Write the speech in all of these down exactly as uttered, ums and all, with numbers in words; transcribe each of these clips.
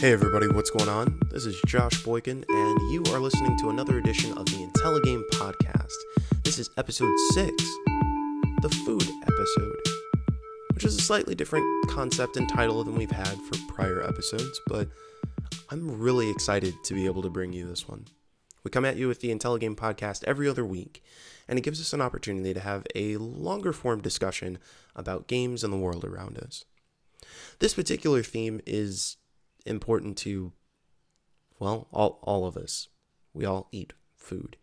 Hey everybody, what's going on? This is Josh Boykin, and you are listening to another edition of the IntelliGame Podcast. This is episode six, the food episode, which is a slightly different concept and title than we've had for prior episodes, but I'm really excited to be able to bring you this one. We come at you with the IntelliGame Podcast every other week, and it gives us an opportunity to have a longer form discussion about games and the world around us. This particular theme is important to, well, all, all of us. We all eat food.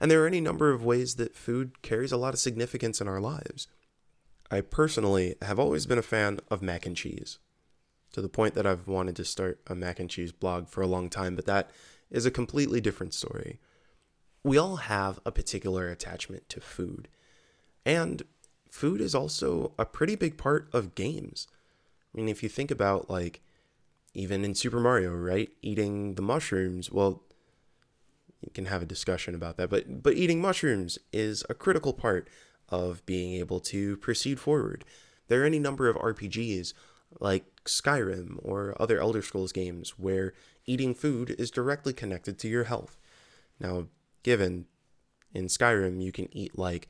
And there are any number of ways that food carries a lot of significance in our lives. I personally have always been a fan of mac and cheese, to the point that I've wanted to start a mac and cheese blog for a long time, but that is a completely different story. We all have a particular attachment to food, and food is also a pretty big part of games. I mean, if you think about, like, even in Super Mario, right? Eating the mushrooms, well, you can have a discussion about that, but but eating mushrooms is a critical part of being able to proceed forward. There are any number of R P Gs like Skyrim or other Elder Scrolls games where eating food is directly connected to your health. Now, given in Skyrim, you can eat like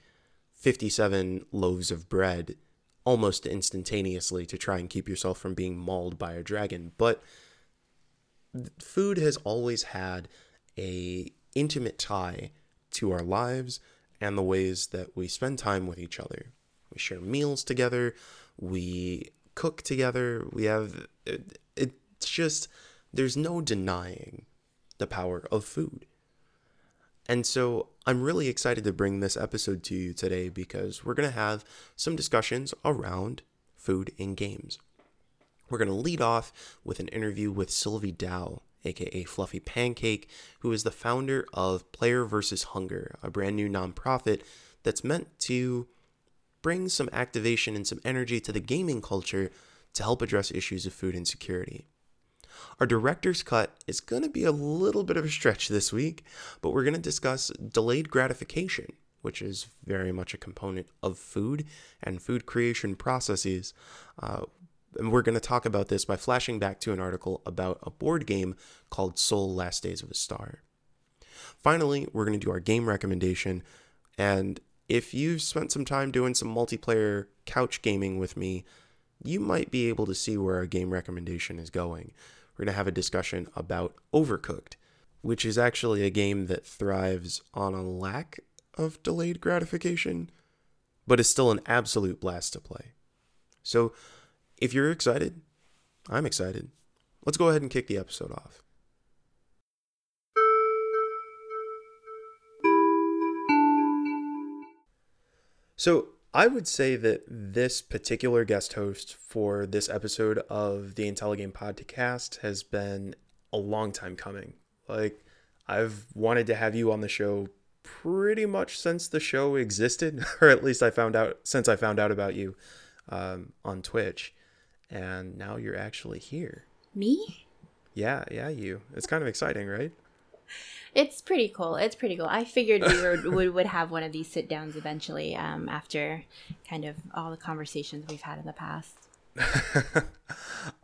fifty-seven loaves of bread almost instantaneously to try and keep yourself from being mauled by a dragon, but food has always had an intimate tie to our lives and the ways that we spend time with each other. We share meals together, we cook together, we have, it, it's just, there's no denying the power of food. And so I'm really excited to bring this episode to you today because we're going to have some discussions around food in games. We're going to lead off with an interview with Sylvie Dow, aka Fluffy Pancake, who is the founder of Player versus. Hunger, a brand new nonprofit that's meant to bring some activation and some energy to the gaming culture to help address issues of food insecurity. Our director's cut is going to be a little bit of a stretch this week, but we're going to discuss delayed gratification, which is very much a component of food and food creation processes. Uh, and we're going to talk about this by flashing back to an article about a board game called Soul: Last Days of a Star. Finally, we're going to do our game recommendation, and if you've spent some time doing some multiplayer couch gaming with me, you might be able to see where our game recommendation is going. We're going to have a discussion about Overcooked, which is actually a game that thrives on a lack of delayed gratification, but is still an absolute blast to play. So if you're excited, I'm excited. Let's go ahead and kick the episode off. So I would say that this particular guest host for this episode of the IntelliGame Podcast has been a long time coming. Like, I've wanted to have you on the show pretty much since the show existed, or at least I found out since I found out about you um, on Twitch, and now you're actually here. Me? Yeah, yeah, you. It's kind of exciting, right? It's pretty cool. It's pretty cool. I figured we were, would, would have one of these sit downs eventually um, after kind of all the conversations we've had in the past.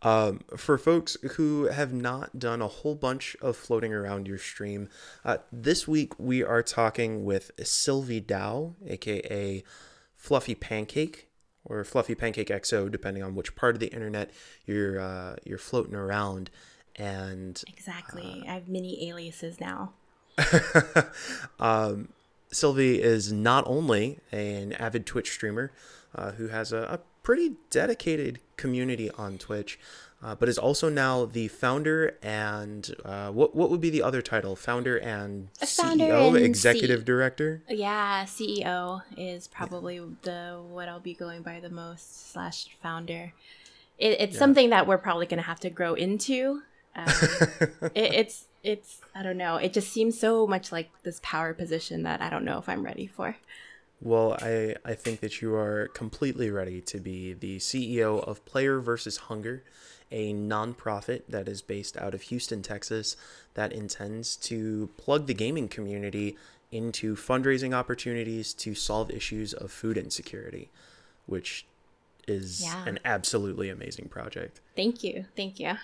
um, for folks who have not done a whole bunch of floating around your stream, uh, this week we are talking with Sylvie Dow, aka Fluffy Pancake, or Fluffy Pancake X O, depending on which part of the internet you're uh, you're floating around. And exactly. Uh, I have many aliases now. um, Sylvie is not only an avid Twitch streamer uh, who has a, a pretty dedicated community on Twitch, uh, but is also now the founder and uh, what what would be the other title? Founder and a C E O, founder and executive C- director. Yeah, C E O is probably yeah. the what I'll be going by the most slash founder. It, it's yeah. something that we're probably going to have to grow into. Um, it, it's, it's, I don't know. It just seems so much like this power position that I don't know if I'm ready for. Well, I, I think that you are completely ready to be the C E O of Player versus. Hunger, a nonprofit that is based out of Houston, Texas, that intends to plug the gaming community into fundraising opportunities to solve issues of food insecurity, which is yeah. an absolutely amazing project. Thank you. Thank you.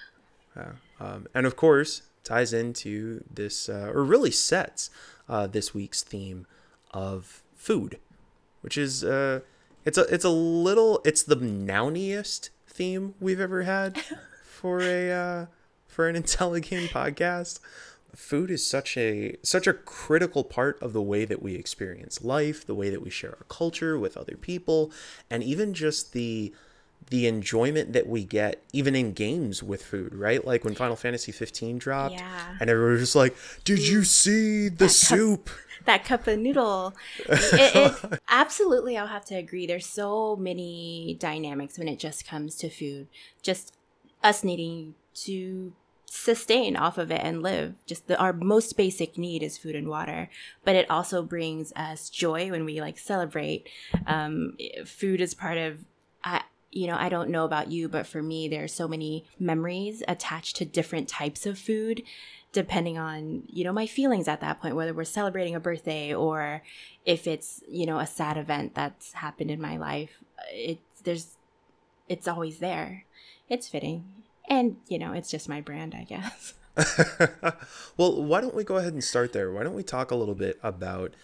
Uh, um, and of course, ties into this, uh, or really sets uh, this week's theme of food, which is uh, it's a it's a little it's the nowniest theme we've ever had for a uh, for an IntelliGame podcast. Food is such a such a critical part of the way that we experience life, the way that we share our culture with other people, and even just the the enjoyment that we get even in games with food, right? Like when Final Fantasy fifteen dropped, yeah. and everyone was just like, did you see the that soup? Cup, that cup of noodle. It, it, absolutely, I'll have to agree. There's so many dynamics when it just comes to food. Just us needing to sustain off of it and live. Just the, our most basic need is food and water, but it also brings us joy when we like celebrate. Um, food is part of... I, You know, I don't know about you, but for me, there are so many memories attached to different types of food, depending on, you know, my feelings at that point, whether we're celebrating a birthday or if it's, you know, a sad event that's happened in my life. It's there's it's always there. It's fitting. And, you know, it's just my brand, I guess. Well, why don't we go ahead and start there? Why don't we talk a little bit about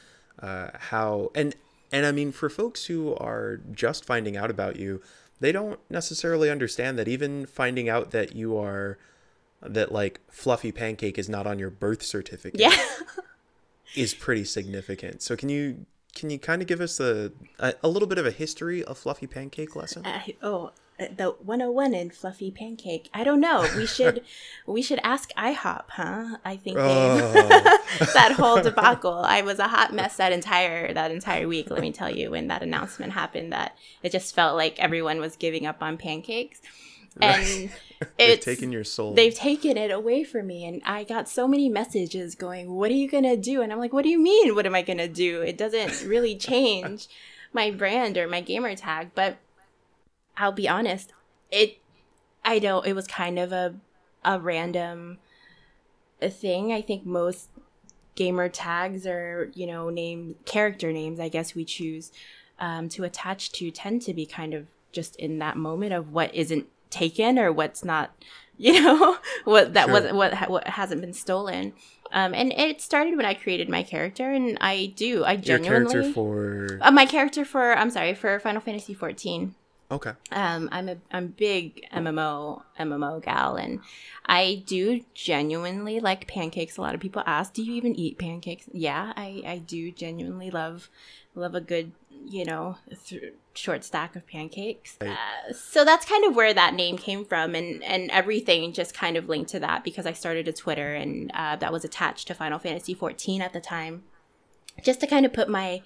uh, how and and I mean, for folks who are just finding out about you, they don't necessarily understand that even finding out that you are, that like Fluffy Pancake is not on your birth certificate yeah. is pretty significant. So can you can you kind of give us a, a, a little bit of a history of Fluffy Pancake lesson? Uh, oh, the one oh one in Fluffy Pancake. I don't know. We should we should ask IHOP, huh? I think oh. that whole debacle. I was a hot mess that entire that entire week, let me tell you, when that announcement happened, that it just felt like everyone was giving up on pancakes. And it's they've taken your soul. They've taken it away from me. And I got so many messages going, what are you going to do? And I'm like, what do you mean? What am I going to do? It doesn't really change my brand or my gamer tag. But I'll be honest, it, I don't, it was kind of a, a random thing. I think most gamer tags are, you know, name, character names, I guess we choose um, to attach to tend to be kind of just in that moment of what isn't taken or what's not, you know, what that sure. wasn't, what, what hasn't been stolen. Um, and it started when I created my character, and I do, I genuinely. Your character for? Uh, my character for, I'm sorry, for Final Fantasy fourteen. Okay. Um, I'm a I'm big M M O M M O gal, and I do genuinely like pancakes. A lot of people ask, "Do you even eat pancakes?" Yeah, I, I do genuinely love love a good you know th- short stack of pancakes. Right. Uh, so that's kind of where that name came from, and and everything just kind of linked to that because I started a Twitter, and uh, that was attached to Final Fantasy fourteen at the time, just to kind of put my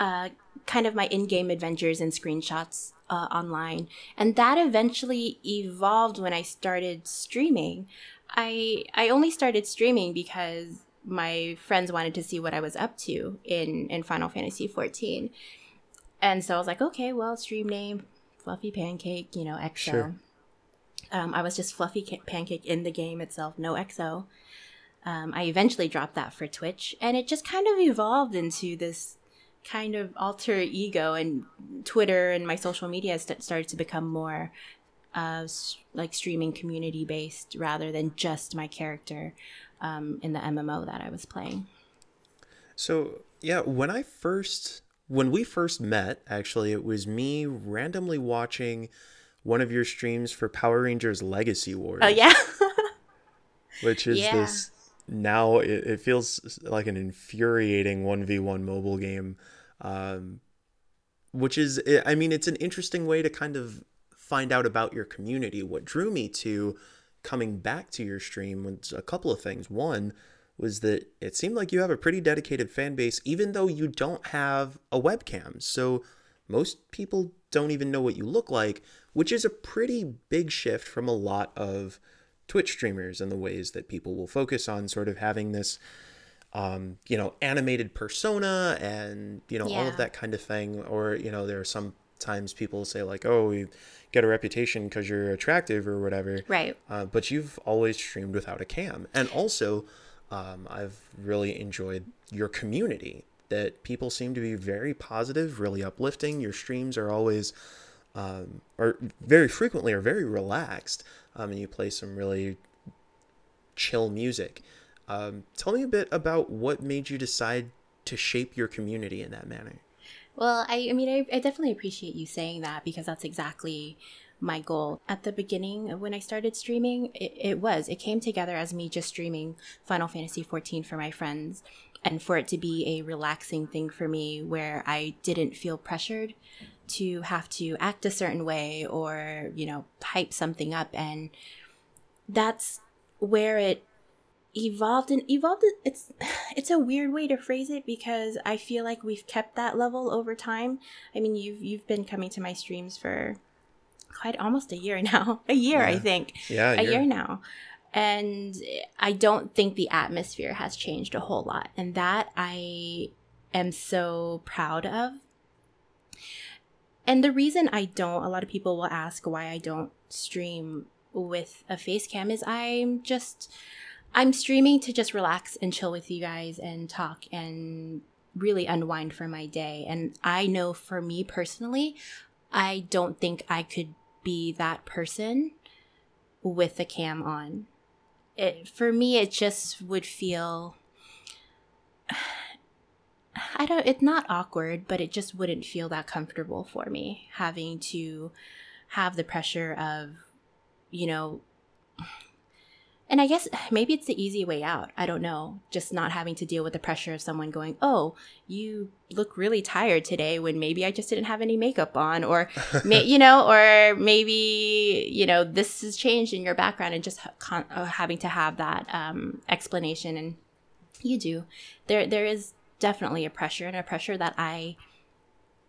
uh, kind of my in-game adventures and screenshots Uh, online, and that eventually evolved when I started streaming. I I only started streaming because my friends wanted to see what I was up to in, in Final Fantasy fourteen, and so I was like, okay, well, stream name, Fluffy Pancake, you know, X O. Sure. Um, I was just Fluffy Pancake in the game itself, no X O. Um, I eventually dropped that for Twitch, and it just kind of evolved into this kind of alter ego, and Twitter and my social media st- started to become more uh, s- like streaming community based rather than just my character um, in the M M O that I was playing. So yeah, when I first, when we first met, actually, it was me randomly watching one of your streams for Power Rangers Legacy Wars. Oh yeah. Which is yeah. this, now it, it feels like an infuriating one v one mobile game, um, which is, I mean, it's an interesting way to kind of find out about your community. What drew me to coming back to your stream was a couple of things. One was that it seemed like you have a pretty dedicated fan base, even though you don't have a webcam. So most people don't even know what you look like, which is a pretty big shift from a lot of Twitch streamers and the ways that people will focus on sort of having this, um, you know, animated persona and, you know, yeah. all of that kind of thing. Or, you know, there are sometimes people say like, oh, we get a reputation because you're attractive or whatever. Right. Uh, but you've always streamed without a cam. And also, um, I've really enjoyed your community, that people seem to be very positive, really uplifting. Your streams are always um, or very frequently are very relaxed. Um, and you play some really chill music. Um, tell me a bit about what made you decide to shape your community in that manner. Well, I, I mean, I, I definitely appreciate you saying that, because that's exactly my goal. At the beginning, when I started streaming, it, it was, it came together as me just streaming Final Fantasy fourteen for my friends, and for it to be a relaxing thing for me where I didn't feel pressured to have to act a certain way or, you know, hype something up. And that's where it evolved and evolved. It's it's a weird way to phrase it, because I feel like we've kept that level over time. I mean, you've you've been coming to my streams for quite almost a year now. A year, yeah. I think. Yeah, a year. year now. And I don't think the atmosphere has changed a whole lot. And that I am so proud of. And the reason I don't, a lot of people will ask why I don't stream with a face cam, is I'm just... I'm streaming to just relax and chill with you guys and talk and really unwind for my day. And I know for me personally, I don't think I could be that person with a cam on. It, for me, it just would feel, I don't, it's not awkward, but it just wouldn't feel that comfortable for me, having to have the pressure of, you know, and I guess maybe it's the easy way out. I don't know. Just not having to deal with the pressure of someone going, oh, you look really tired today, when maybe I just didn't have any makeup on, or, may, you know, or maybe, you know, this has changed in your background, and just con- having to have that um, explanation. And you do. There, there is definitely a pressure, and a pressure that I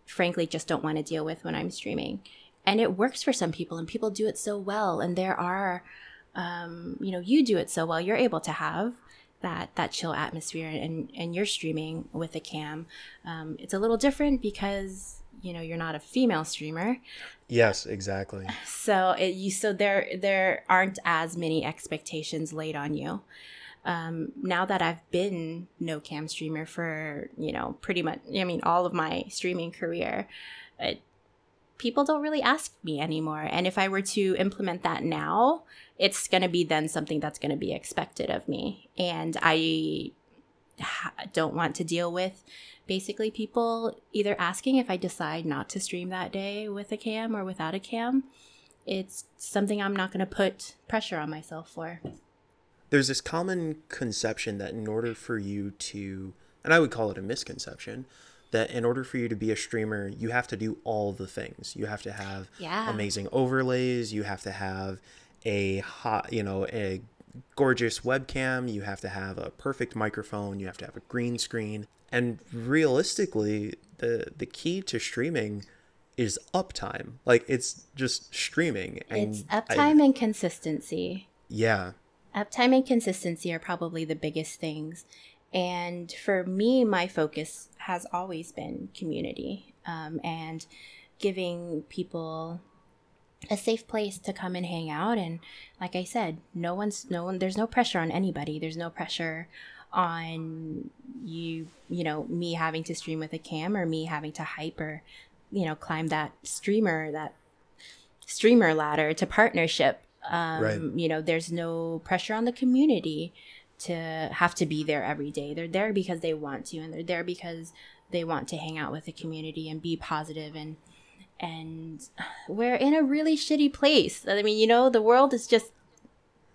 frankly just don't want to deal with when I'm streaming. And it works for some people, and people do it so well. And there are... Um, you know, you do it so well, you're able to have that that chill atmosphere, and, and you're streaming with a cam. Um, it's a little different because, you know, you're not a female streamer. Yes, exactly. So it, you so there there aren't as many expectations laid on you. Um, now that I've been no cam streamer for, you know, pretty much, I mean, all of my streaming career, it, people don't really ask me anymore. And if I were to implement that now, it's going to be then something that's going to be expected of me. And I ha- don't want to deal with basically people either asking if I decide not to stream that day with a cam or without a cam. It's something I'm not going to put pressure on myself for. There's this common conception that in order for you to, and I would call it a misconception, that in order for you to be a streamer, you have to do all the things. You have to have yeah. amazing overlays. You have to have a hot, you know, a gorgeous webcam. You have to have a perfect microphone. You have to have a green screen. And realistically, the the key to streaming is uptime. Like, it's just streaming. And it's uptime I, and consistency. Yeah. Uptime and consistency are probably the biggest things. And for me, my focus has always been community, um, and giving people a safe place to come and hang out. And like I said, no one's no one. There's no pressure on anybody. There's no pressure on you. You know, me having to stream with a cam, or me having to hype, or, you know, climb that streamer that streamer ladder to partnership. Um, right. You know, there's no pressure on the community to have to be there every day. They're there because they want to, and they're there because they want to hang out with the community and be positive. And and we're in a really shitty place. I mean, you know, the world is just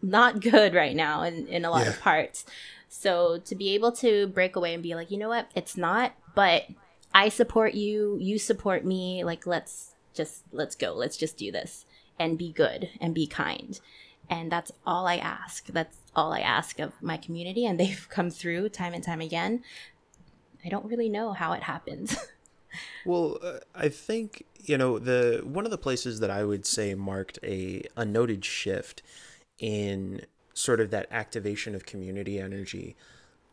not good right now in, in a lot yeah. of parts. So to be able to break away and be like, you know what, it's not, but I support you, you support me, like, let's just, let's go, let's just do this and be good and be kind. And that's all I ask. That's all I ask of my community. And they've come through time and time again. I don't really know how it happens. Well, uh, I think, you know, the one of the places that I would say marked a, a noted shift in sort of that activation of community energy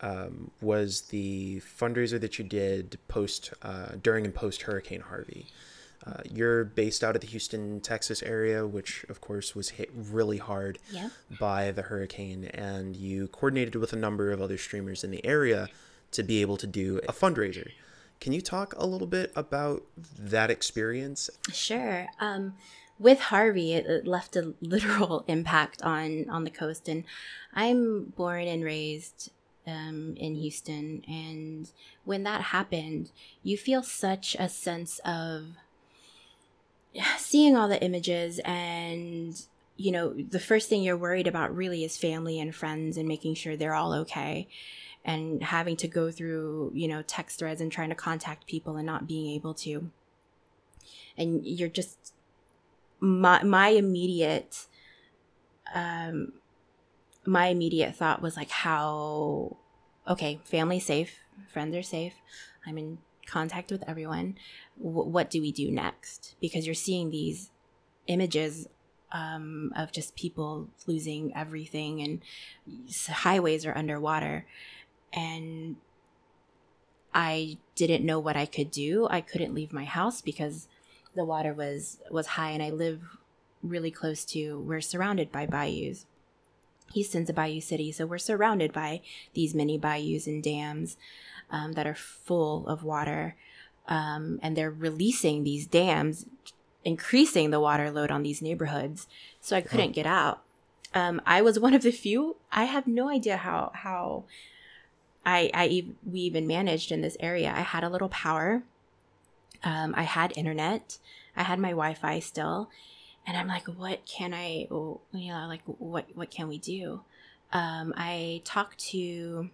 um, was the fundraiser that you did post uh, during and post Hurricane Harvey. Uh, you're based out of the Houston, Texas area, which, of course, was hit really hard yep. by the hurricane. And you coordinated with a number of other streamers in the area to be able to do a fundraiser. Can you talk a little bit about that experience? Sure. Um, with Harvey, it, it left a literal impact on, on the coast. And I'm born and raised um, in Houston. And when that happened, you feel such a sense of seeing all the images, and you know, the first thing you're worried about really is family and friends and making sure they're all okay, and having to go through, you know, text threads and trying to contact people and not being able to. And you're just, my my immediate um my immediate thought was like, how, okay, family's safe, friends are safe, I'm in contact with everyone, w- what do we do next? Because you're seeing these images um of just people losing everything, and highways are underwater, and I didn't know what I could do. I couldn't leave my house because the water was was high, and I live really close to, we're surrounded by bayous. Houston's a bayou city, so we're surrounded by these many bayous and dams um, that are full of water, um, and they're releasing these dams, increasing the water load on these neighborhoods, so I couldn't get out. Um, I was one of the few. I have no idea how how I, I we even managed in this area. I had a little power. Um, I had internet. I had my Wi-Fi still, and I'm like, what can I? You know, like what what can we do? Um, I talked to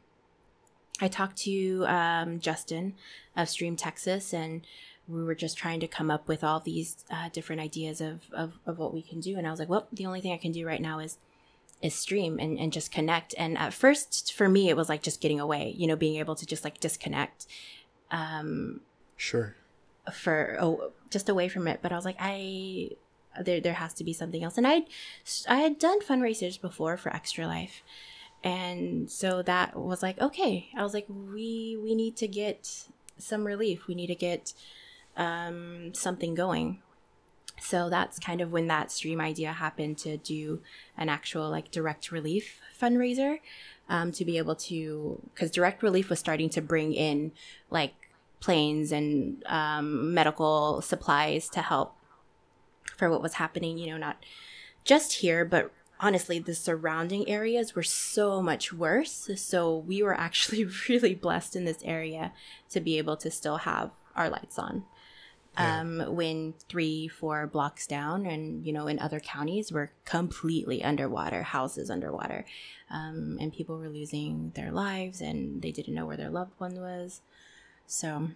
I talked to um, Justin of Stream Texas, and we were just trying to come up with all these uh, different ideas of, of, of what we can do. And I was like, well, the only thing I can do right now is, is stream and, and just connect. And at first for me, it was like just getting away, you know, being able to just like disconnect. Um, sure. For oh, just away from it. But I was like, I, there, there has to be something else. And I, I had done fundraisers before for Extra Life. And so that was like, okay, I was like, we, we need to get some relief. We need to get, um something going. So that's kind of when that stream idea happened, to do an actual like Direct Relief fundraiser, um to be able to, because Direct Relief was starting to bring in like planes and um medical supplies to help for what was happening, you know, not just here, but honestly the surrounding areas were so much worse. So we were actually really blessed in this area to be able to still have our lights on. Yeah. Um, when three, four blocks down, and you know, in other counties, were completely underwater, houses underwater, um, and people were losing their lives, and they didn't know where their loved one was. So,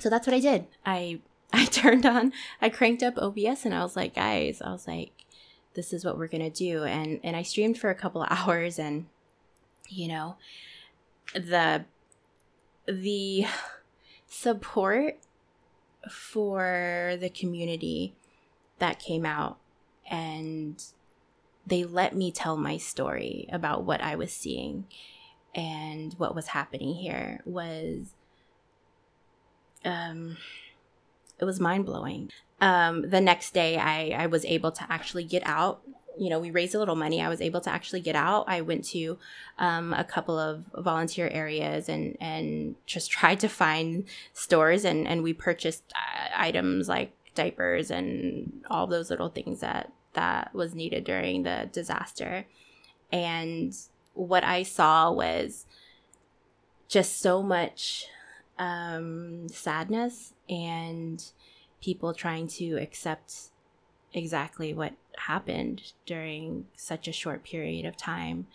so that's what I did. I I turned on, I cranked up O B S, and I was like, guys, I was like, this is what we're gonna do, and and I streamed for a couple of hours, and you know, the the support for the community that came out, and they let me tell my story about what I was seeing and what was happening here was um it was mind-blowing. Um the next day I I was able to actually get out. You know, we raised a little money. I was able to actually get out. I went to um, a couple of volunteer areas and, and just tried to find stores. And, and we purchased uh, items like diapers and all those little things that, that was needed during the disaster. And what I saw was just so much um, sadness and people trying to accept exactly what happened during such a short period of time.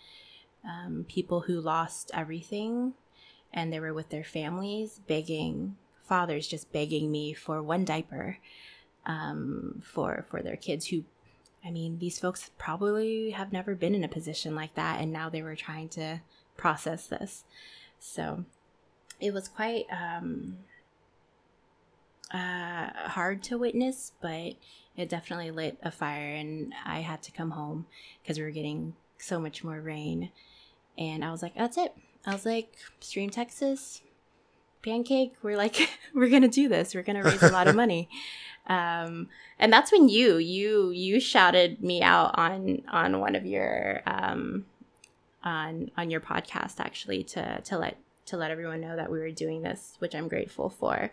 Um, people who lost everything and they were with their families, begging, fathers just begging me for one diaper um, for for their kids, who, I mean, these folks probably have never been in a position like that, and now they were trying to process this. So it was quite um, uh, hard to witness, but it definitely lit a fire, and I had to come home because we were getting so much more rain. And I was like, that's it. I was like, Stream Texas, Pancake, we're like, we're going to do this. We're going to raise a lot of money. Um, and that's when you, you, you shouted me out on, on one of your, um, on, on your podcast, actually, to, to let, to let everyone know that we were doing this, which I'm grateful for.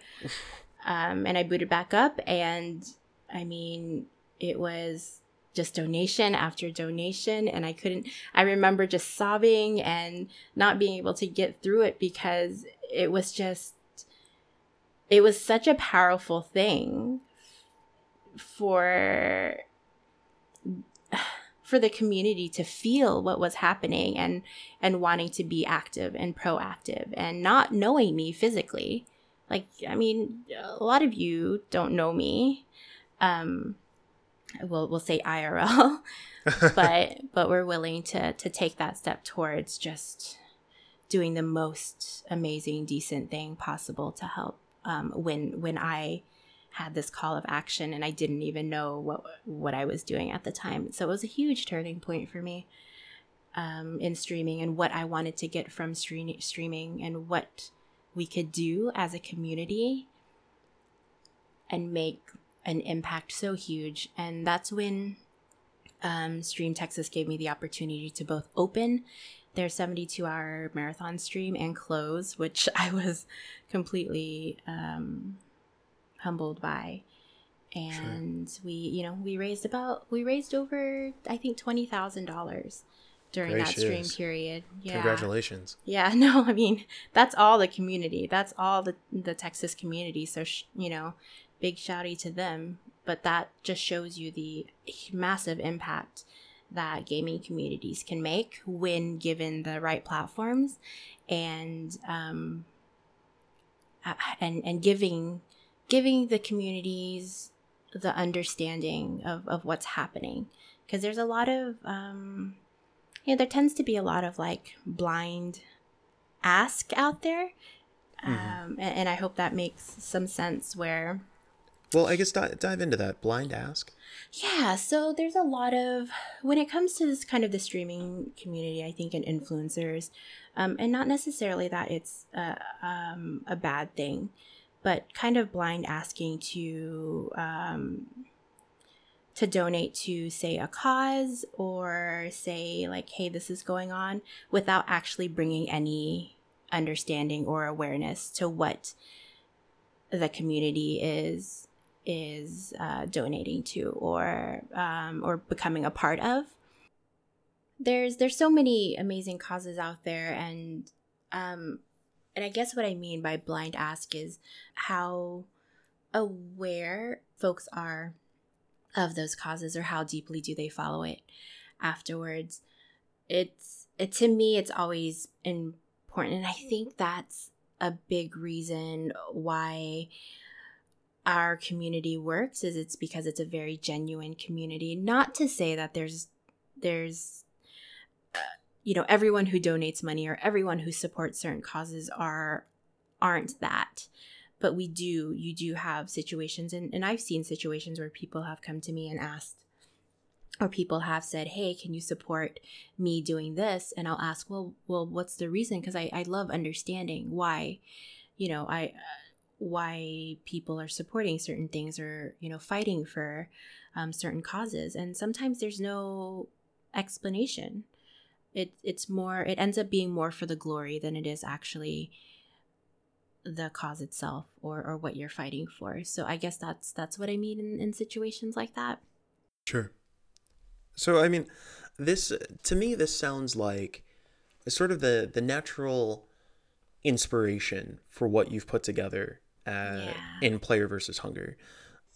Um, and I booted back up, and I mean, it was just donation after donation. And I couldn't, I remember just sobbing and not being able to get through it because it was just, it was such a powerful thing for, for the community to feel what was happening and, and wanting to be active and proactive and not knowing me physically. Like, I mean, a lot of you don't know me. Um, we'll, we'll say I R L, but, but we're willing to, to take that step towards just doing the most amazing, decent thing possible to help. Um, when, when I had this call of action and I didn't even know what, what I was doing at the time. So it was a huge turning point for me, um, in streaming and what I wanted to get from stream- streaming and what we could do as a community and make an impact so huge. And that's when um, Stream Texas gave me the opportunity to both open their seventy-two hour marathon stream and close, which I was completely um, humbled by. And sure. we, you know, we raised about, we raised over, I think, twenty thousand dollars. During Gracious. that stream period. Yeah. Congratulations. Yeah, no, I mean, that's all the community. That's all the, the Texas community. So, sh- you know, big shouty to them. But that just shows you the massive impact that gaming communities can make when given the right platforms and um, and, and giving giving the communities the understanding of, of what's happening. Because there's a lot of... Um, Yeah, there tends to be a lot of like blind ask out there, um, mm-hmm. and, and I hope that makes some sense. Where, well, I guess d- dive into that blind ask. Yeah, so there's a lot of when it comes to this kind of the streaming community, I think, and influencers, um, and not necessarily that it's uh, um, a bad thing, but kind of blind asking to. Um, to donate to, say, a cause or say like, hey, this is going on without actually bringing any understanding or awareness to what the community is is uh, donating to or um, or becoming a part of. There's there's so many amazing causes out there. And um, and I guess what I mean by blind ask is how aware folks are of those causes or how deeply do they follow it afterwards. It's it, to me, it's always important. And I think that's a big reason why our community works is it's because it's a very genuine community. Not to say that there's, there's uh, you know, everyone who donates money or everyone who supports certain causes are, aren't that. But we do, you do have situations, and, and I've seen situations where people have come to me and asked, or people have said, hey, can you support me doing this? And I'll ask, well, well, what's the reason? Because I, I love understanding why, you know, I, why people are supporting certain things or, you know, fighting for um, certain causes. And sometimes there's no explanation. It, it's more, it ends up being more for the glory than it is actually the cause itself or, or what you're fighting for. So I guess that's that's what I mean in, in situations like that. Sure. So I mean, this to me, this sounds like sort of the, the natural inspiration for what you've put together uh, yeah. in Player versus. Hunger.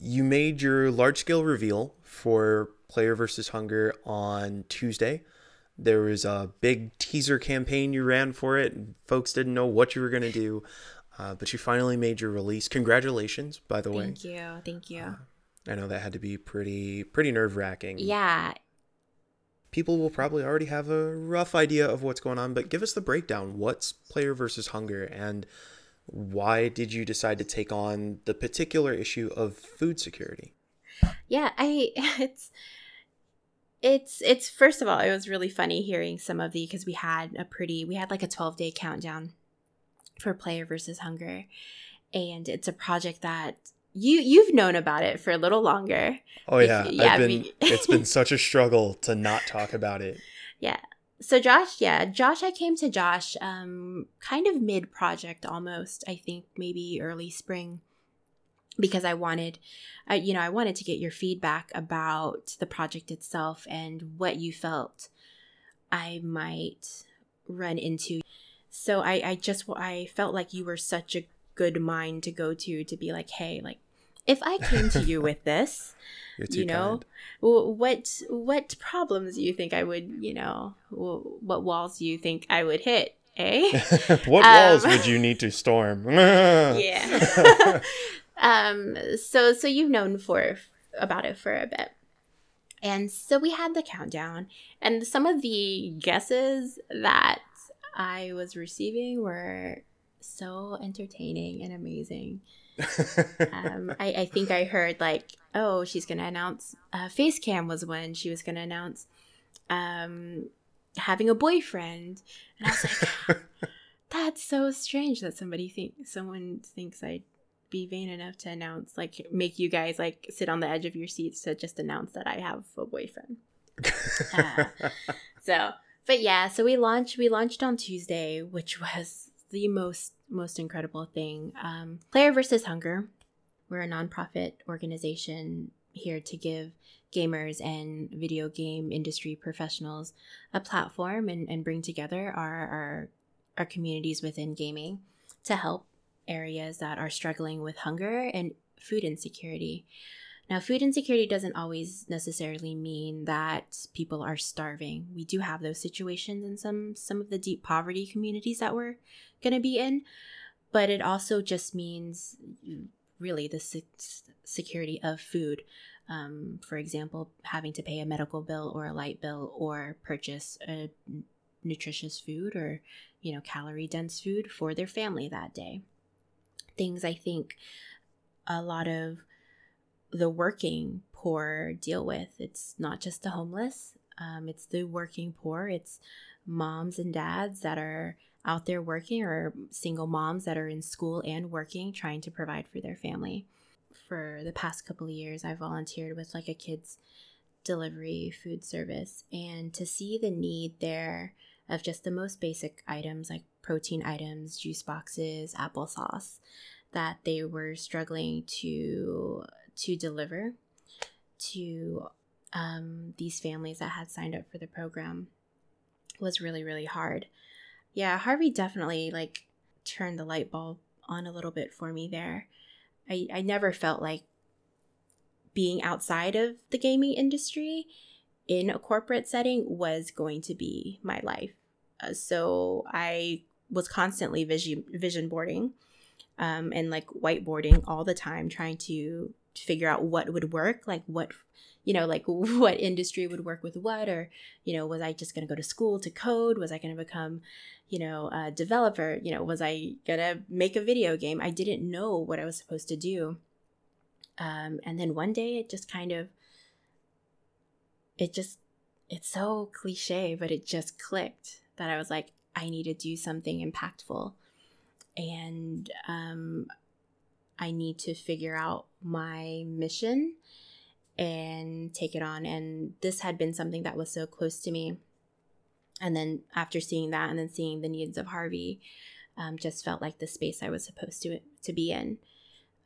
You made your large-scale reveal for Player versus. Hunger on Tuesday. There was a big teaser campaign you ran for it. And folks didn't know what you were going to do. Uh, but you finally made your release. Congratulations, by the way. Thank you. Thank you. Uh, I know that had to be pretty pretty nerve-wracking. Yeah. People will probably already have a rough idea of what's going on, but give us the breakdown. What's Player versus. Hunger, and why did you decide to take on the particular issue of food security? Yeah, I it's it's it's first of all, it was really funny hearing some of the because we had a pretty we had like a twelve-day countdown for Player versus. Hunger, and it's a project that you you've known about it for a little longer. Oh yeah, if, yeah I've been, we... it's been such a struggle to not talk about it. Yeah. So Josh, yeah, Josh, I came to Josh um, kind of mid project almost. I think maybe early spring, because I wanted, uh, you know, I wanted to get your feedback about the project itself and what you felt I might run into. So I, I just, I felt like you were such a good mind to go to, to be like, hey, like, if I came to you with this, you know, kind. what what problems do you think I would, you know, what walls do you think I would hit, eh? What um, walls would you need to storm? Yeah. um. So so you've known for about it for a bit. And so we had the countdown, and some of the guesses that I was receiving were so entertaining and amazing. um, I, I think I heard like, oh, she's going to announce uh, face cam was when she was going to announce um, having a boyfriend. And I was like, that's so strange that somebody think someone thinks I'd be vain enough to announce, like make you guys like sit on the edge of your seats to just announce that I have a boyfriend. uh, so, but yeah, so we launched, we launched on Tuesday, which was the most most incredible thing. um Player versus. Hunger, we're a nonprofit organization here to give gamers and video game industry professionals a platform and, and bring together our, our our communities within gaming to help areas that are struggling with hunger and food insecurity. Now, food insecurity doesn't always necessarily mean that people are starving. We do have those situations in some some of the deep poverty communities that we're going to be in, but it also just means really the se- security of food. Um, for example, having to pay a medical bill or a light bill or purchase a nutritious food or, you know, calorie-dense food for their family that day. Things I think a lot of the working poor deal with. It's not just the homeless, um, it's the working poor. It's moms and dads that are out there working, or single moms that are in school and working, trying to provide for their family. For the past couple of years, I volunteered with like a kids delivery food service, and to see the need there of just the most basic items like protein items, juice boxes, applesauce, that they were struggling to to deliver to um, these families that had signed up for the program was really, really hard. Yeah, Harvey definitely like turned the light bulb on a little bit for me there. I, I never felt like being outside of the gaming industry in a corporate setting was going to be my life. Uh, so I was constantly vision, vision boarding um, and like whiteboarding all the time, trying to to figure out what would work, like what, you know, like what industry would work with what, or, you know, was I just going to go to school to code? Was I going to become, you know, a developer? You know, was I going to make a video game? I didn't know what I was supposed to do. Um, and then one day it just kind of, it just, it's so cliche, but it just clicked that I was like, I need to do something impactful. And, um, I need to figure out my mission and take it on. And this had been something that was so close to me. And then after seeing that and then seeing the needs of Harvey, um, just felt like the space I was supposed to to be in.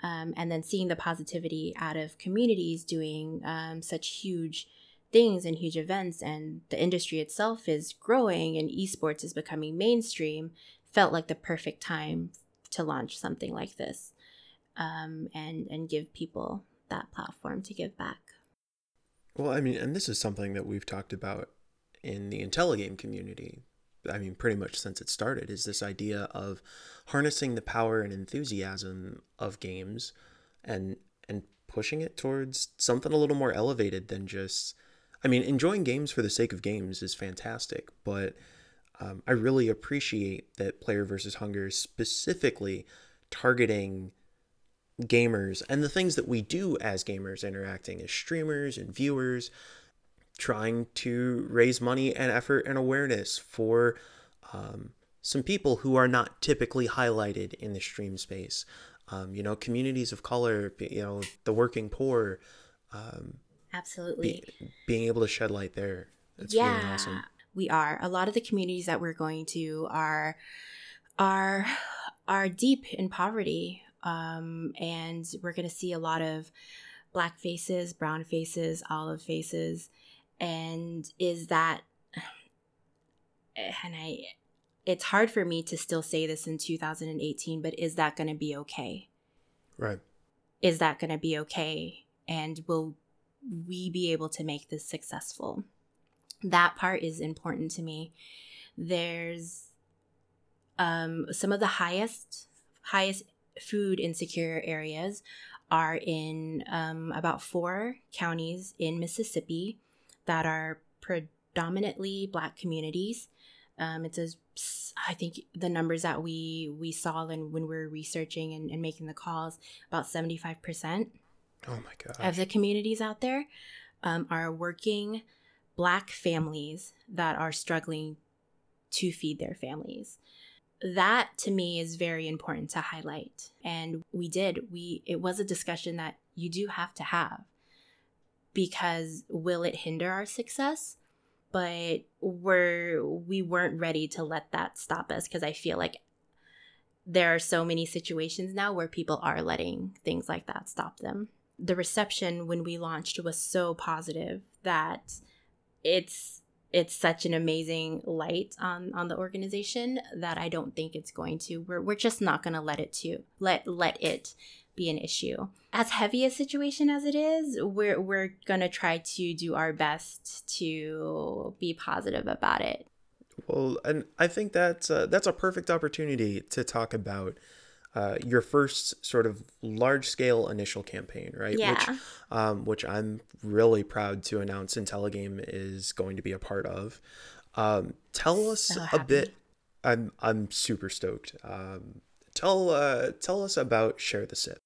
Um, and then seeing the positivity out of communities doing um, such huge things and huge events, and the industry itself is growing and esports is becoming mainstream, felt like the perfect time to launch something like this. Um, and, and give people that platform to give back. Well, I mean, and this is something that we've talked about in the IntelliGame community, I mean, pretty much since it started, is this idea of harnessing the power and enthusiasm of games and and pushing it towards something a little more elevated than just, I mean, enjoying games for the sake of games is fantastic, but um, I really appreciate that Player versus. Hunger is specifically targeting gamers and the things that we do as gamers, interacting as streamers and viewers, trying to raise money and effort and awareness for um, some people who are not typically highlighted in the stream space. Um, you know, communities of color, you know, the working poor. Um, Absolutely. Be, being able to shed light there. That's yeah, really awesome. We are. A lot of the communities that we're going to are are are deep in poverty. um, and we're going to see a lot of black faces, brown faces, olive faces, and is that, and I, it's hard for me to still say this in two thousand eighteen, but is that going to be okay? Right. Is that going to be okay? And will we be able to make this successful? That part is important to me. There's um, some of the highest, highest food insecure areas are in um, about four counties in Mississippi that are predominantly black communities. Um, it's a, I think the numbers that we we saw and when we were researching and, and making the calls, about seventy-five percent oh my God. of the communities out there um, are working black families that are struggling to feed their families. That to me is very important to highlight. And we did, we, it was a discussion that you do have to have, because will it hinder our success? But we're, we weren't ready to let that stop us, because I feel like there are so many situations now where people are letting things like that stop them. The reception when we launched was so positive that it's it's such an amazing light on, on the organization that I don't think it's going to. We're we're just not going to let it to let let it be an issue. As heavy a situation as it is, we're we're going to try to do our best to be positive about it. Well, and I think that's uh, that's a perfect opportunity to talk about uh, your first sort of large scale initial campaign, right? Yeah. Which, um, which I'm really proud to announce IntelliGame is going to be a part of. Um, tell us so a bit. I'm I'm super stoked. Um, tell uh, tell us about Share the Sip.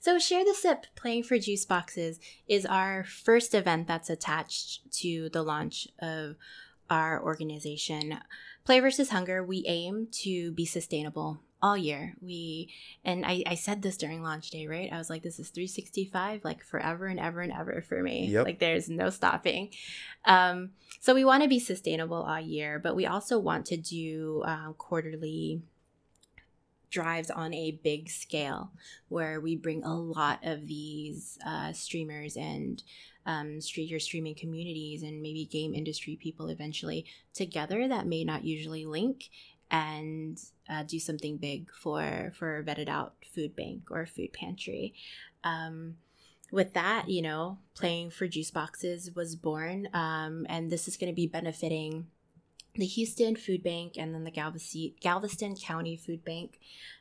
So Share the Sip, Playing for Juice Boxes, is our first event that's attached to the launch of our organization, Player versus. Hunger. We aim to be sustainable all year. We, and I, I said this during launch day, right? I was like, this is three sixty-five, like forever and ever and ever for me. Yep. Like there's no stopping. Um, so we want to be sustainable all year, but we also want to do uh, quarterly drives on a big scale where we bring a lot of these uh, streamers and um, street your streaming communities and maybe game industry people eventually together that may not usually link, and uh, do something big for, for a vetted out food bank or food pantry. Um, with that, you know, Playing for Juice Boxes was born, um, and this is going to be benefiting the Houston Food Bank and then the Galveston, Galveston County Food Bank,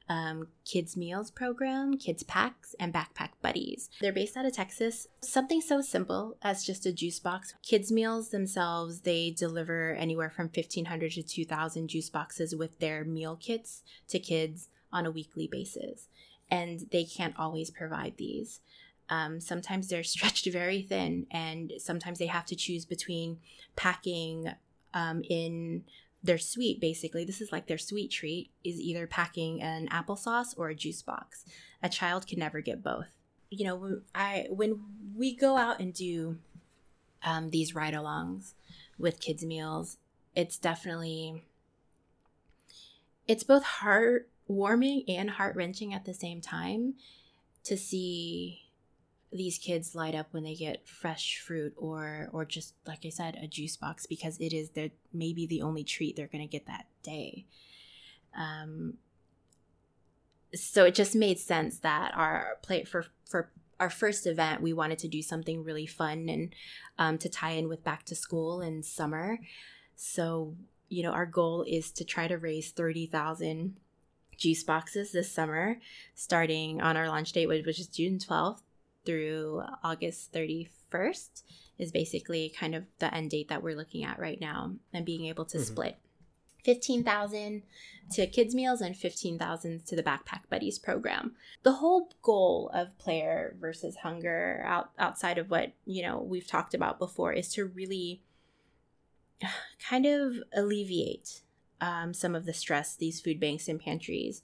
um, Kids Meals program, Kids Packs, and Backpack Buddies. They're based out of Texas. Something so simple as just a juice box. Kids Meals themselves, they deliver anywhere from fifteen hundred to two thousand juice boxes with their meal kits to kids on a weekly basis. And they can't always provide these. Um, sometimes they're stretched very thin, and sometimes they have to choose between packing Um, in their sweet, basically. This is like their sweet treat, is either packing an applesauce or a juice box. A child can never get both. You know, I when we go out and do um, these ride-alongs with Kids Meals, it's definitely, it's both heartwarming and heart-wrenching at the same time to see these kids light up when they get fresh fruit or or just, like I said, a juice box, because it is their maybe the only treat they're going to get that day. Um, so it just made sense that our play for, for our first event, we wanted to do something really fun and um, to tie in with back to school and summer. So, you know, our goal is to try to raise thirty thousand juice boxes this summer, starting on our launch date, which is June twelfth. Through August thirty-first is basically kind of the end date that we're looking at right now, and being able to mm-hmm. split fifteen thousand to Kids Meals and fifteen thousand to the Backpack Buddies program. The whole goal of Player versus. Hunger, out, outside of what, you know, we've talked about before, is to really kind of alleviate um, some of the stress these food banks and pantries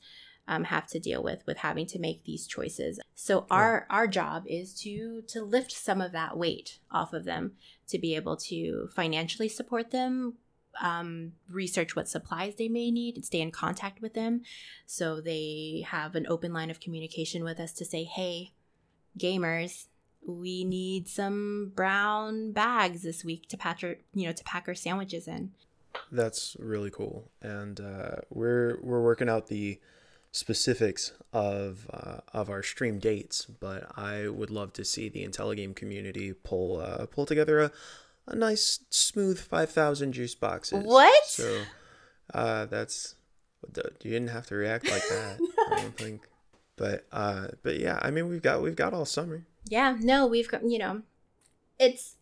Um, have to deal with with having to make these choices. So our yeah. our job is to to lift some of that weight off of them, to be able to financially support them um, research what supplies they may need and stay in contact with them. So they have an open line of communication with us to say, hey, gamers, we need some brown bags this week to pack our, you know, to pack our sandwiches in. That's really cool. And uh, we're we're working out the specifics of uh, of our stream dates, but I would love to see the IntelliGame community pull uh, pull together a, a nice smooth five thousand juice boxes. What? So uh, that's you didn't have to react like that. I don't think. But uh, but yeah, I mean we've got we've got all summer. Yeah, no, we've got, you know, it's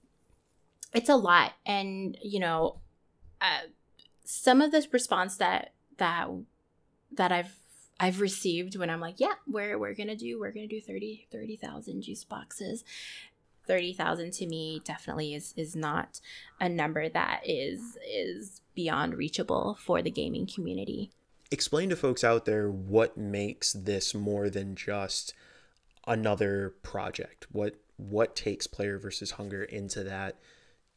it's a lot, and you know, uh, some of this response that that that I've I've received when I'm like, yeah, we're we're gonna do we're gonna do thirty thousand juice boxes. thirty thousand to me definitely is is not a number that is is beyond reachable for the gaming community. Explain to folks out there what makes this more than just another project. What what takes Player versus. Hunger into that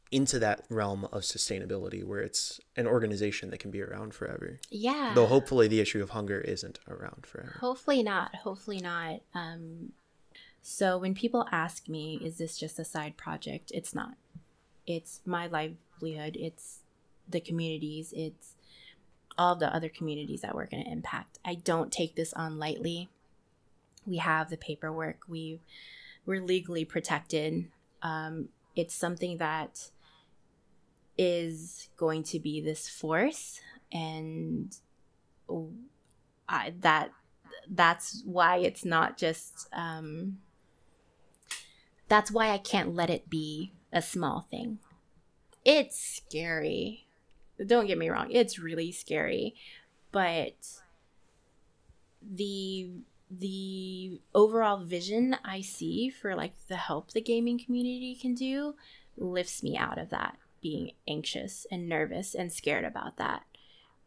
into that realm of sustainability where it's an organization that can be around forever? Yeah. Though hopefully the issue of hunger isn't around forever. Hopefully not. Hopefully not. Um, so when people ask me, is this just a side project? It's not. It's my livelihood. It's the communities. It's all the other communities that we're going to impact. I don't take this on lightly. We have the paperwork. We, we're legally protected. Um, it's something that is going to be this force, and I, that that's why it's not just um, that's why I can't let it be a small thing. It's scary. Don't get me wrong, it's really scary, but the the overall vision I see for like the help the gaming community can do lifts me out of that being anxious and nervous and scared about that,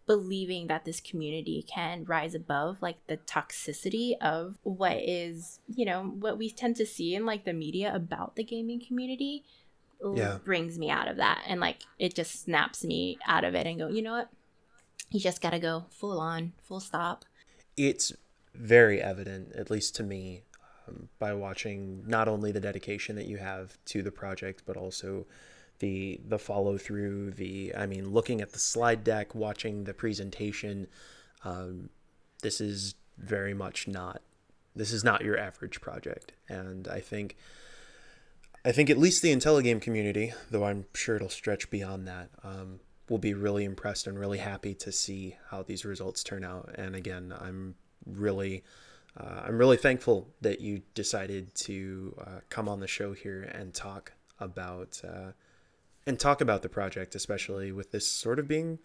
believing that this community can rise above like the toxicity of what is, you know, what we tend to see in like the media about the gaming community. Yeah. Brings me out of that, and like it just snaps me out of it and go, you know what, you just gotta go full on, full stop. It's very evident, at least to me, um, by watching not only the dedication that you have to the project, but also the the follow through, the I mean looking at the slide deck, watching the presentation. um, this is very much not this is not your average project, and I think I think at least the IntelliGame community, though I'm sure it'll stretch beyond that, um, will be really impressed and really happy to see how these results turn out. And again, I'm really, uh, I'm really thankful that you decided to uh, come on the show here and talk about uh, and talk about the project, especially with this sort of being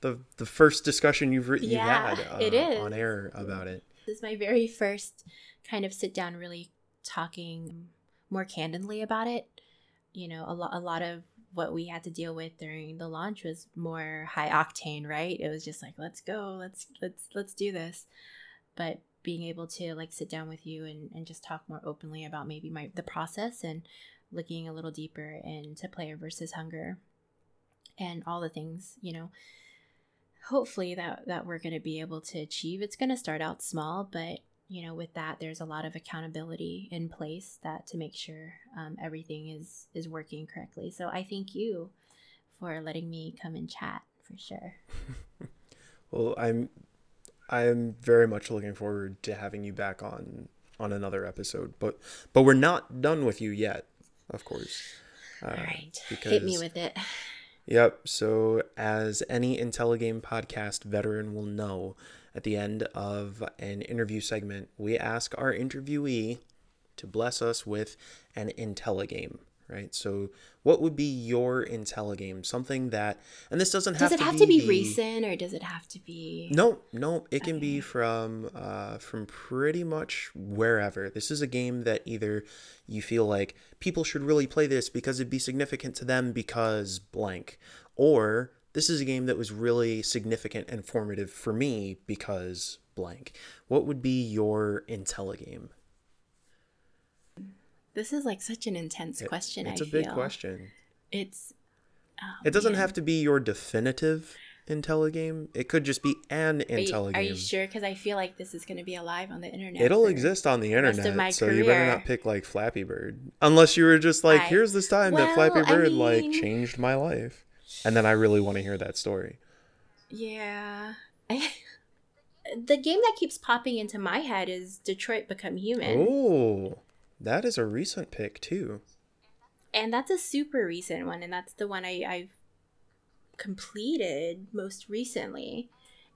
the the first discussion you've re- yeah, you had uh, it is. on air about it. This is my very first kind of sit down, really talking more candidly about it. You know, a, lo- a lot of what we had to deal with during the launch was more high octane, right? It was just like, let's go, let's let's let's do this. But being able to like sit down with you and, and just talk more openly about maybe my the process and looking a little deeper into Player versus. Hunger and all the things, you know, hopefully that that we're going to be able to achieve. It's going to start out small, but you know, with that, there's a lot of accountability in place that to make sure um, everything is, is working correctly. So I thank you for letting me come and chat for sure. Well, I'm I'm very much looking forward to having you back on on another episode. But but we're not done with you yet, of course. Uh, All right, because, hit me with it. Yep. So as any IntelliGame podcast veteran will know, at the end of an interview segment, we ask our interviewee to bless us with an IntelliGame, right? So what would be your IntelliGame? Something that, and this doesn't have to be... Does it have to be, to be the, recent, or does it have to be... No, no, it can okay. be from uh, from pretty much wherever. This is a game that either you feel like people should really play this because it'd be significant to them because blank, or... This is a game that was really significant and formative for me because blank. What would be your IntelliGame? This is like such an intense it, question, I feel. It's a big question. It's Oh, it doesn't man. have to be your definitive IntelliGame. It could just be an IntelliGame. Are you sure? Because I feel like this is going to be alive on the internet. It'll exist on the internet, the rest of my so career. You better not pick like Flappy Bird, unless you were just like, I, here's this time well, that Flappy Bird I mean, like changed my life, and then I really want to hear that story. Yeah, I, the game that keeps popping into my head is Detroit Become Human. Oh, that is a recent pick too. And that's a super recent one, and that's the one I, I've completed most recently.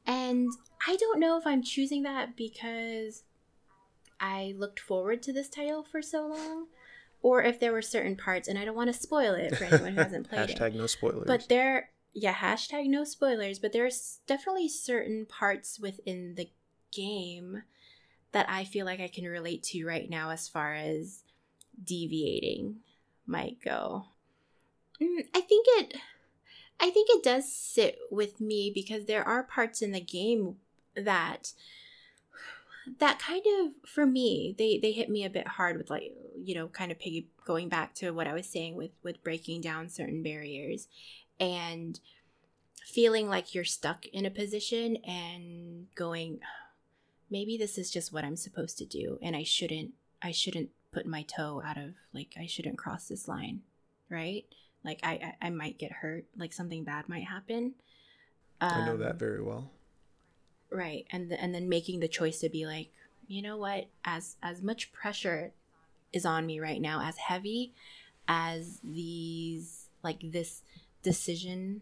And I don't know if I'm choosing that because I looked forward to this title for so long, or if there were certain parts, and I don't want to spoil it for anyone who hasn't played it. Hashtag no spoilers. But there, yeah, hashtag no spoilers, but there's definitely certain parts within the game that I feel like I can relate to right now as far as deviating might go. I think it I think it does sit with me because there are parts in the game that that kind of, for me, they they hit me a bit hard with, like, you know, kind of piggy going back to what I was saying with with breaking down certain barriers and feeling like you're stuck in a position and going, maybe this is just what I'm supposed to do, and I shouldn't I shouldn't put my toe out of, like, I shouldn't cross this line, right? Like, I, I, I might get hurt. Like, something bad might happen. Um, I know that very well. Right. And the, and then making the choice to be like, you know what? As, as much pressure is on me right now, as heavy as these, like, this decision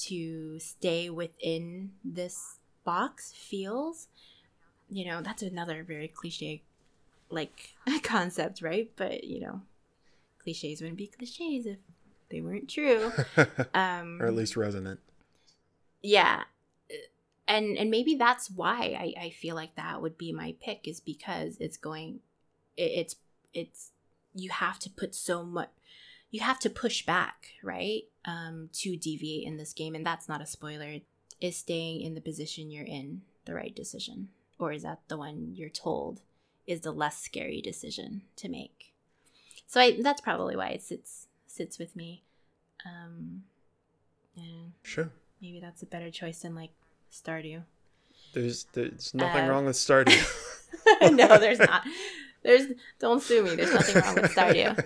to stay within this box feels, you know, that's another very cliche, like, concept, right? But, you know, cliches wouldn't be cliches if they weren't true, um or at least resonant. Yeah, and and maybe that's why I, I feel like that would be my pick, is because it's going, it, it's it's you have to put so much, you have to push back, right, um, to deviate in this game, and that's not a spoiler. Is staying in the position you're in the right decision, or is that the one you're told is the less scary decision to make? So I, that's probably why it sits sits with me. Um, yeah. Sure. Maybe that's a better choice than, like, Stardew. There's there's nothing uh, wrong with Stardew. No, there's not. There's don't sue me. There's nothing wrong with Stardew.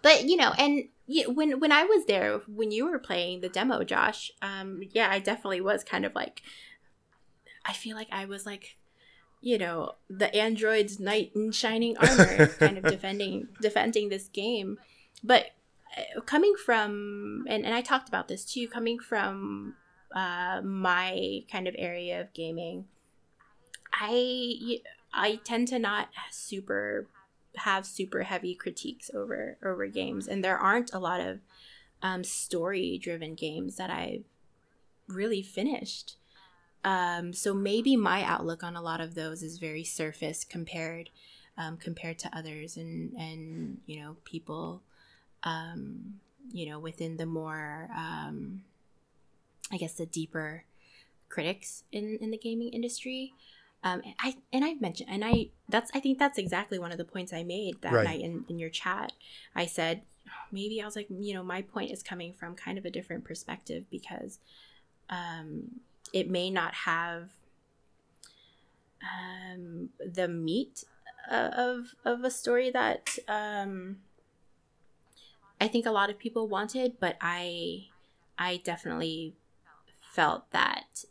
But, you know, and when when I was there, when you were playing the demo, Josh, um, yeah, I definitely was kind of like, I feel like I was like, you know, the android's knight in shining armor, kind of defending defending this game. But coming from, and, and I talked about this too, coming from uh, my kind of area of gaming, I I tend to not super have super heavy critiques over over games, and there aren't a lot of um, story-driven games that I've really finished. Um, so maybe my outlook on a lot of those is very surface compared, um, compared to others and, and, you know, people, um, you know, within the more, um, I guess the deeper critics in, in the gaming industry. Um, and I, and I've mentioned, and I, that's, I think that's exactly one of the points I made that right. night in, in your chat. I said, maybe I was like, you know, my point is coming from kind of a different perspective because, um, it may not have um, the meat of of a story that um, I think a lot of people wanted, but I I definitely felt that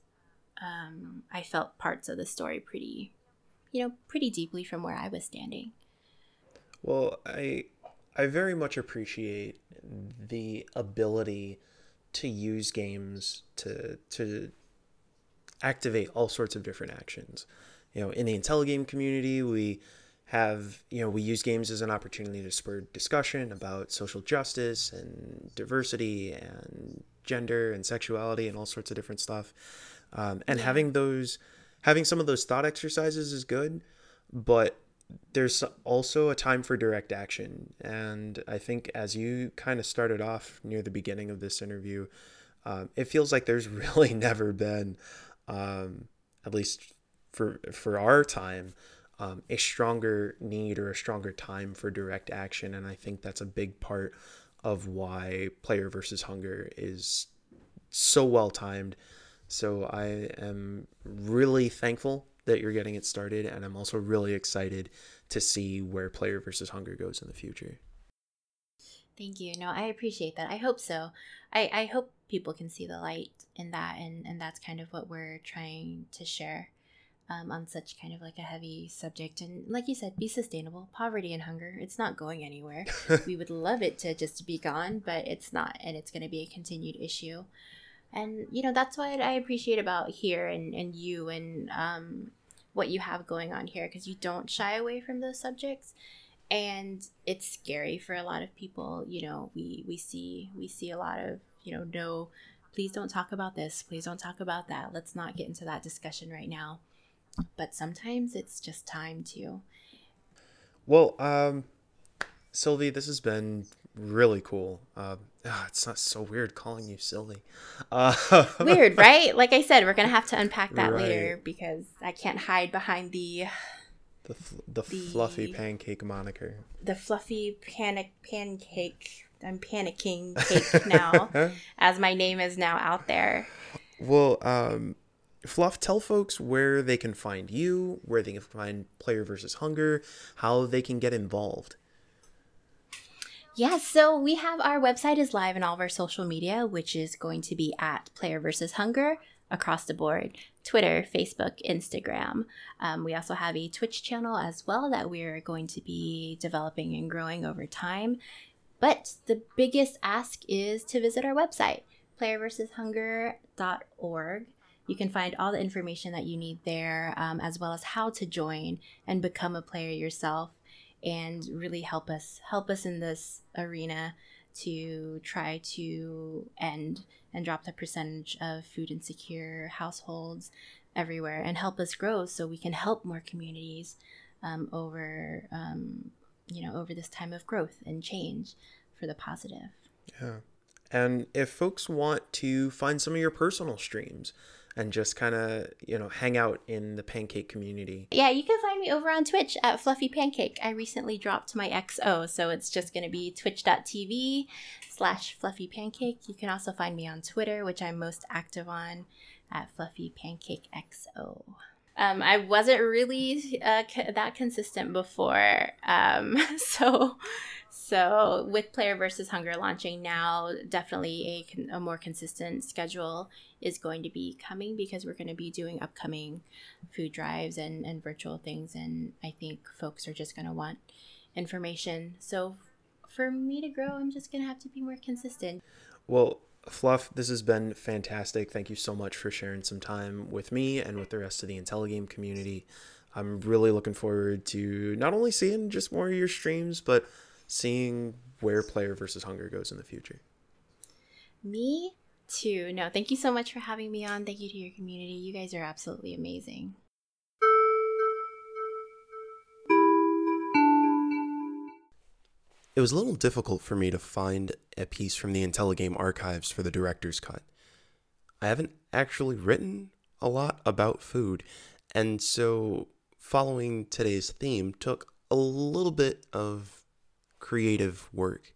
um, I felt parts of the story pretty, you know, pretty deeply from where I was standing. Well, I I very much appreciate the ability to use games to to. activate all sorts of different actions. You know, in the IntelliGame community, we have, you know, we use games as an opportunity to spur discussion about social justice and diversity and gender and sexuality and all sorts of different stuff. Um, and having those, having some of those thought exercises is good, but there's also a time for direct action. And I think as you kind of started off near the beginning of this interview, um, it feels like there's really never been Um, at least for for our time, um, a stronger need or a stronger time for direct action. And I think that's a big part of why Player versus. Hunger is so well timed. So I am really thankful that you're getting it started, and I'm also really excited to see where Player versus. Hunger goes in the future. Thank you. No, I appreciate that. I hope so. I, I hope people can see the light in that, and, and that's kind of what we're trying to share um, on such kind of like a heavy subject. And like you said, be sustainable. Poverty and hunger, it's not going anywhere. We would love it to just be gone, but it's not, and it's going to be a continued issue. And, you know, that's what I appreciate about here and, and you and um, what you have going on here, because you don't shy away from those subjects. And it's scary for a lot of people. You know, we, we see we see a lot of, you know, no, please don't talk about this. Please don't talk about that. Let's not get into that discussion right now. But sometimes it's just time to. Well, um, Sylvie, this has been really cool. Uh, oh, it's not so weird calling you Sylvie. Uh, weird, right? Like I said, we're going to have to unpack that right. later, because I can't hide behind the... The, the the Fluffy Pancake moniker. The Fluffy panic Pancake. I'm panicking cake now, as my name is now out there. Well, um, Fluff, tell folks where they can find you, where they can find Player versus. Hunger, how they can get involved. Yeah, so we have our website is live in all of our social media, which is going to be at Player versus. Hunger across the board. Twitter, Facebook, Instagram. Um, we also have a Twitch channel as well that we're going to be developing and growing over time. But the biggest ask is to visit our website, player versus hunger dot org. You can find all the information that you need there, um, as well as how to join and become a player yourself, and really help us help us in this arena to try to end and drop the percentage of food insecure households everywhere, and help us grow so we can help more communities um, over, um, you know, over this time of growth and change for the positive. Yeah. And if folks want to find some of your personal streams and just kind of, you know, hang out in the pancake community. Yeah, you can find me over on Twitch at Fluffy Pancake. I recently dropped my X O, so it's just going to be twitch.tv slash Fluffy Pancake. You can also find me on Twitter, which I'm most active on, at Fluffy Pancake X O. Um, I wasn't really uh, c- that consistent before, um, so so with Player versus. Hunger launching now, definitely a, con- a more consistent schedule is going to be coming, because we're going to be doing upcoming food drives and, and virtual things, and I think folks are just going to want information. So for me to grow, I'm just going to have to be more consistent. Well, Fluff, this has been fantastic. Thank you so much for sharing some time with me and with the rest of the IntelliGame community. I'm really looking forward to not only seeing just more of your streams, but seeing where Player versus. Hunger goes in the future. Me too. No, thank you so much for having me on. Thank you to your community. You guys are absolutely amazing. It was a little difficult for me to find a piece from the IntelliGame archives for the director's cut. I haven't actually written a lot about food, and so following today's theme took a little bit of creative work.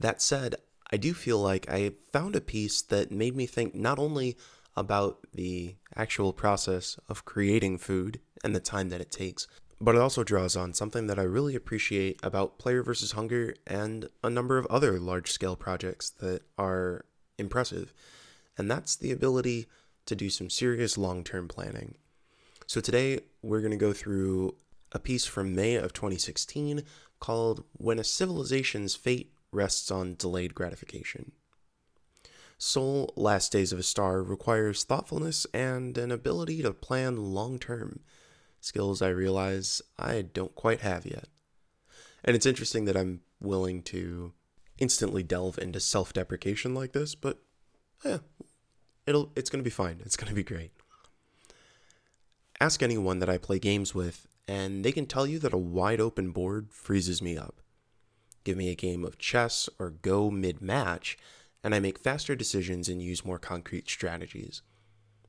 That said, I do feel like I found a piece that made me think not only about the actual process of creating food and the time that it takes, but it also draws on something that I really appreciate about Player versus. Hunger and a number of other large-scale projects that are impressive, and that's the ability to do some serious long-term planning. So today, we're going to go through a piece from May of twenty sixteen called When a Civilization's Fate Rests on Delayed Gratification. Soul: Last Days of a Star requires thoughtfulness and an ability to plan long-term. Skills I realize I don't quite have yet. And it's interesting that I'm willing to instantly delve into self-deprecation like this, but yeah, it'll it's going to be fine. It's going to be great. Ask anyone that I play games with, and they can tell you that a wide-open board freezes me up. Give me a game of chess or Go mid-match, and I make faster decisions and use more concrete strategies.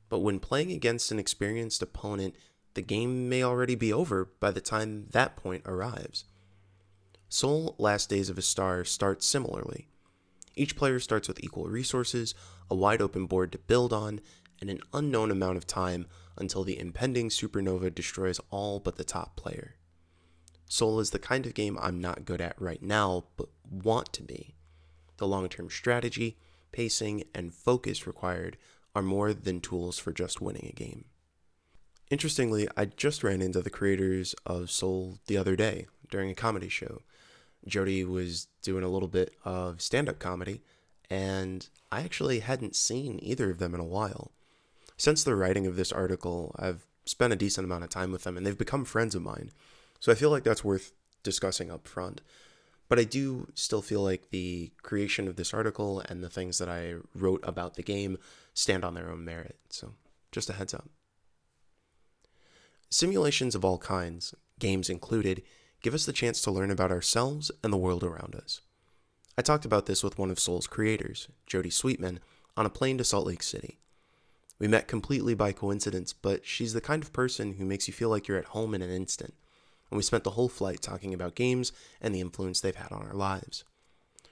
But when playing against an experienced opponent, the game may already be over by the time that point arrives. Soul: Last Days of a Star starts similarly. Each player starts with equal resources, a wide open board to build on, and an unknown amount of time until the impending supernova destroys all but the top player. Soul is the kind of game I'm not good at right now, but want to be. The long-term strategy, pacing, and focus required are more than tools for just winning a game. Interestingly, I just ran into the creators of Soul the other day during a comedy show. Jody was doing a little bit of stand-up comedy, and I actually hadn't seen either of them in a while. Since the writing of this article, I've spent a decent amount of time with them, and they've become friends of mine, so I feel like that's worth discussing up front. But I do still feel like the creation of this article and the things that I wrote about the game stand on their own merit, so just a heads up. Simulations of all kinds, games included, give us the chance to learn about ourselves and the world around us. I talked about this with one of Soul's creators, Jody Sweetman, on a plane to Salt Lake City. We met completely by coincidence, but she's the kind of person who makes you feel like you're at home in an instant, and we spent the whole flight talking about games and the influence they've had on our lives.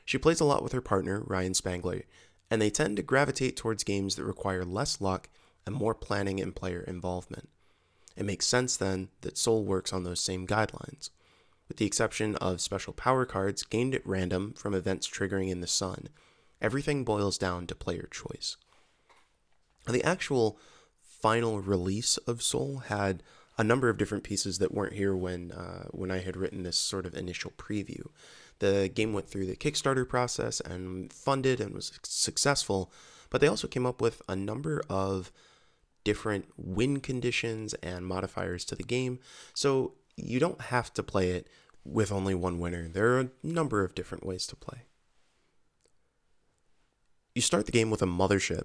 She plays a lot with her partner, Ryan Spangler, and they tend to gravitate towards games that require less luck and more planning and player involvement. It makes sense, then, that Soul works on those same guidelines, with the exception of special power cards gained at random from events triggering in the sun. Everything boils down to player choice. The actual final release of Soul had a number of different pieces that weren't here when uh, when I had written this sort of initial preview. The game went through the Kickstarter process and funded and was successful, but they also came up with a number of different win conditions and modifiers to the game, so you don't have to play it with only one winner. There are a number of different ways to play. You start the game with a mothership,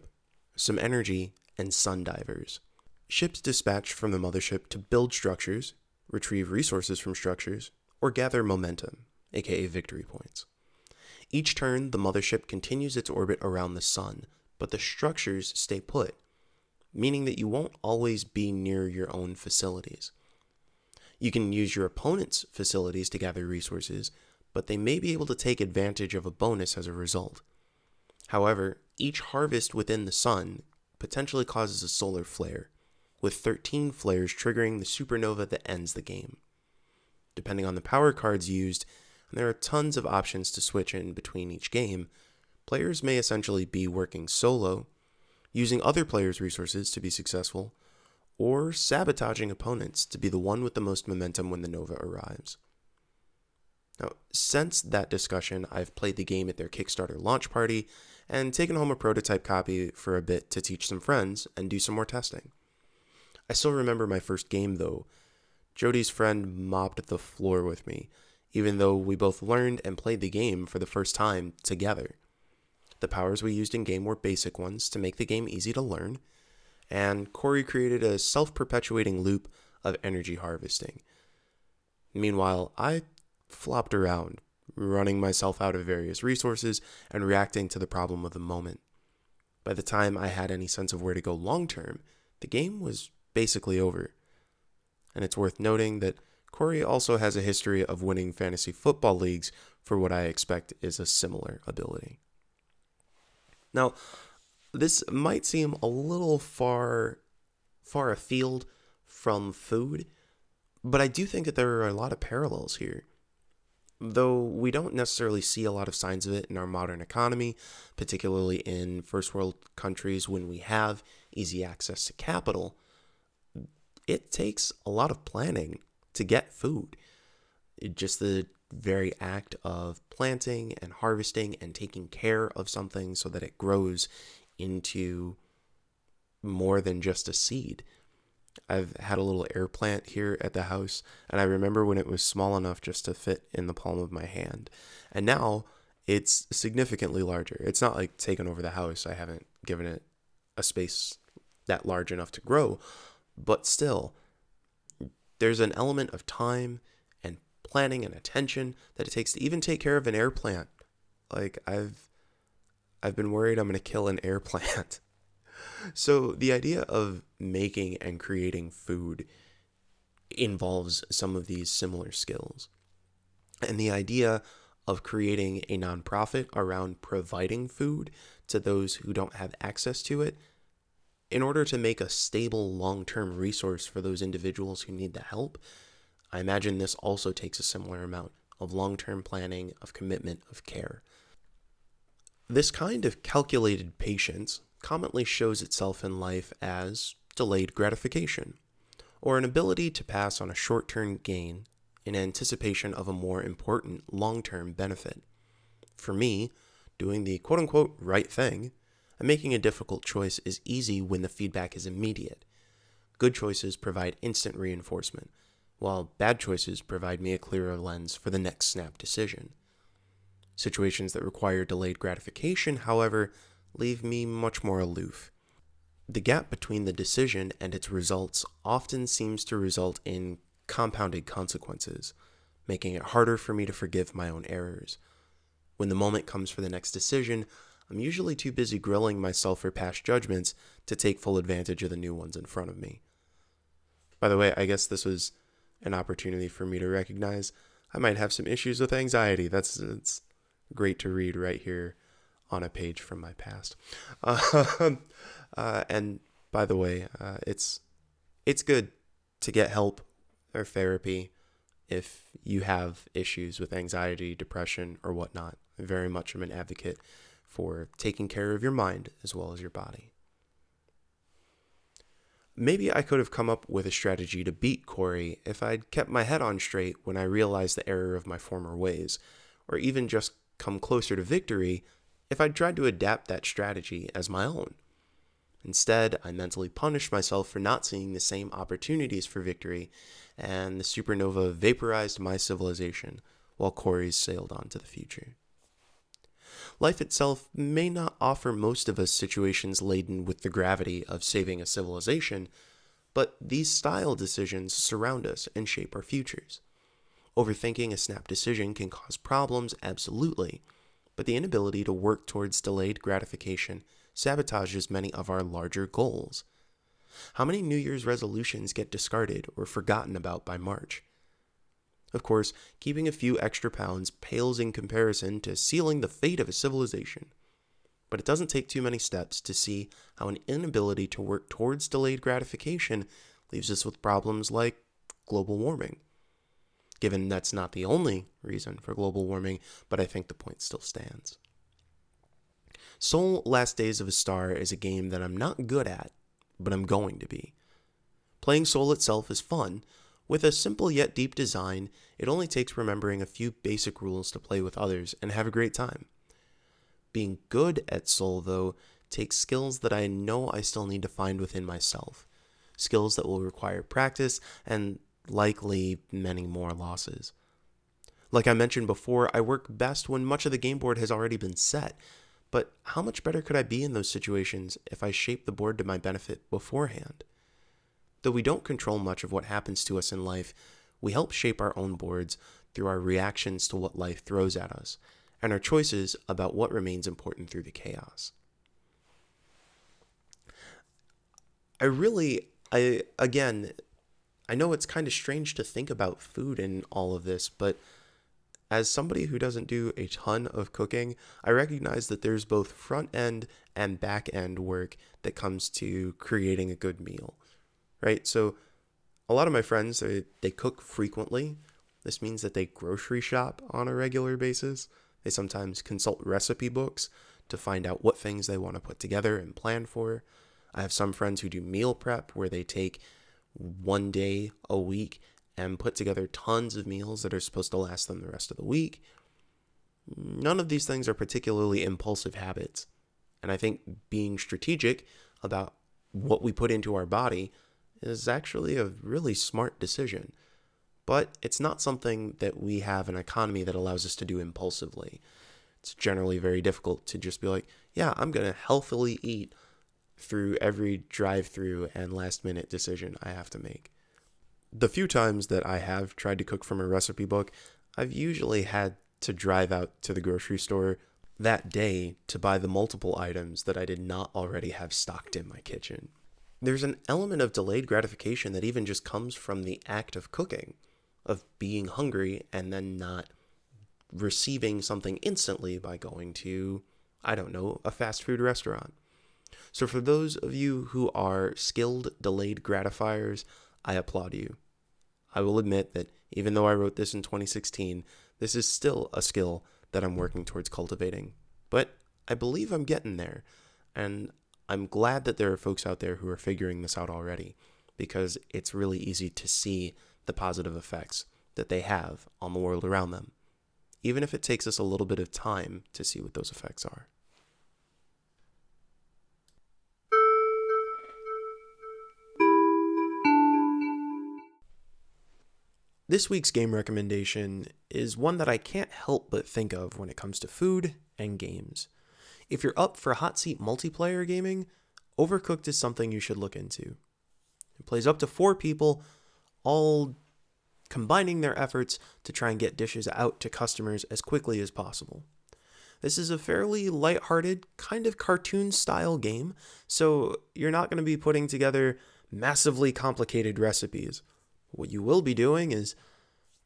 some energy, and sun divers. Ships dispatched from the mothership to build structures, retrieve resources from structures, or gather momentum, aka victory points. Each turn, the mothership continues its orbit around the sun, but the structures stay put, meaning that you won't always be near your own facilities. You can use your opponent's facilities to gather resources, but they may be able to take advantage of a bonus as a result. However, each harvest within the sun potentially causes a solar flare, with thirteen flares triggering the supernova that ends the game. Depending on the power cards used, and there are tons of options to switch in between each game, players may essentially be working solo, using other players' resources to be successful, or sabotaging opponents to be the one with the most momentum when the Nova arrives. Now, since that discussion, I've played the game at their Kickstarter launch party and taken home a prototype copy for a bit to teach some friends and do some more testing. I still remember my first game, though. Jody's friend mopped the floor with me, even though we both learned and played the game for the first time together. The powers we used in-game were basic ones to make the game easy to learn, and Corey created a self-perpetuating loop of energy harvesting. Meanwhile, I flopped around, running myself out of various resources and reacting to the problem of the moment. By the time I had any sense of where to go long-term, the game was basically over. And it's worth noting that Corey also has a history of winning fantasy football leagues for what I expect is a similar ability. Now, this might seem a little far, far afield from food, but I do think that there are a lot of parallels here. Though we don't necessarily see a lot of signs of it in our modern economy, particularly in first world countries when we have easy access to capital, it takes a lot of planning to get food. Just the very act of planting and harvesting and taking care of something so that it grows into more than just a seed. I've had a little air plant here at the house, and I remember when it was small enough just to fit in the palm of my hand. And now it's significantly larger. It's not like taken over the house. I haven't given it a space that large enough to grow, but still, there's an element of time planning and attention that it takes to even take care of an air plant. Like, I've I've been worried I'm going to kill an air plant. So the idea of making and creating food involves some of these similar skills. And the idea of creating a nonprofit around providing food to those who don't have access to it in order to make a stable long-term resource for those individuals who need the help, I imagine this also takes a similar amount of long-term planning, of commitment, of care. This kind of calculated patience commonly shows itself in life as delayed gratification, or an ability to pass on a short-term gain in anticipation of a more important long-term benefit. For me, doing the quote-unquote right thing and making a difficult choice is easy when the feedback is immediate. Good choices provide instant reinforcement, while bad choices provide me a clearer lens for the next snap decision. Situations that require delayed gratification, however, leave me much more aloof. The gap between the decision and its results often seems to result in compounded consequences, making it harder for me to forgive my own errors. When the moment comes for the next decision, I'm usually too busy grilling myself for past judgments to take full advantage of the new ones in front of me. By the way, I guess this was an opportunity for me to recognize I might have some issues with anxiety. That's it's great to read right here on a page from my past. Uh, uh, and by the way, uh, it's it's good to get help or therapy if you have issues with anxiety, depression, or whatnot. I very much am an advocate for taking care of your mind as well as your body. Maybe I could have come up with a strategy to beat Corey if I'd kept my head on straight when I realized the error of my former ways, or even just come closer to victory if I'd tried to adapt that strategy as my own. Instead, I mentally punished myself for not seeing the same opportunities for victory, and the supernova vaporized my civilization while Corey's sailed on to the future. Life itself may not offer most of us situations laden with the gravity of saving a civilization, but these style decisions surround us and shape our futures. Overthinking a snap decision can cause problems, absolutely, but the inability to work towards delayed gratification sabotages many of our larger goals. How many New Year's resolutions get discarded or forgotten about by March? Of course, keeping a few extra pounds pales in comparison to sealing the fate of a civilization. But it doesn't take too many steps to see how an inability to work towards delayed gratification leaves us with problems like global warming. Given that's not the only reason for global warming, but I think the point still stands. Soul: Last Days of a Star is a game that I'm not good at, but I'm going to be. Playing Soul itself is fun. With a simple yet deep design, it only takes remembering a few basic rules to play with others and have a great time. Being good at Soul, though, takes skills that I know I still need to find within myself, skills that will require practice and likely many more losses. Like I mentioned before, I work best when much of the game board has already been set, but how much better could I be in those situations if I shaped the board to my benefit beforehand? Though we don't control much of what happens to us in life, we help shape our own boards through our reactions to what life throws at us, and our choices about what remains important through the chaos. I really, I again, I know it's kind of strange to think about food in all of this, but as somebody who doesn't do a ton of cooking, I recognize that there's both front-end and back-end work that comes to creating a good meal. Right? So a lot of my friends, they, they cook frequently. This means that they grocery shop on a regular basis. They sometimes consult recipe books to find out what things they want to put together and plan for. I have some friends who do meal prep where they take one day a week and put together tons of meals that are supposed to last them the rest of the week. None of these things are particularly impulsive habits. And I think being strategic about what we put into our body is actually a really smart decision, but it's not something that we have an economy that allows us to do impulsively. It's generally very difficult to just be like, yeah, I'm going to healthily eat through every drive-through and last-minute decision I have to make. The few times that I have tried to cook from a recipe book, I've usually had to drive out to the grocery store that day to buy the multiple items that I did not already have stocked in my kitchen. There's an element of delayed gratification that even just comes from the act of cooking, of being hungry and then not receiving something instantly by going to, I don't know, a fast food restaurant. So for those of you who are skilled delayed gratifiers, I applaud you. I will admit that even though I wrote this in twenty sixteen, this is still a skill that I'm working towards cultivating. But I believe I'm getting there, and I'm glad that there are folks out there who are figuring this out already, because it's really easy to see the positive effects that they have on the world around them, even if it takes us a little bit of time to see what those effects are. This week's game recommendation is one that I can't help but think of when it comes to food and games. If you're up for hot seat multiplayer gaming, Overcooked is something you should look into. It plays up to four people, all combining their efforts to try and get dishes out to customers as quickly as possible. This is a fairly lighthearted, kind of cartoon-style game, so you're not going to be putting together massively complicated recipes. What you will be doing is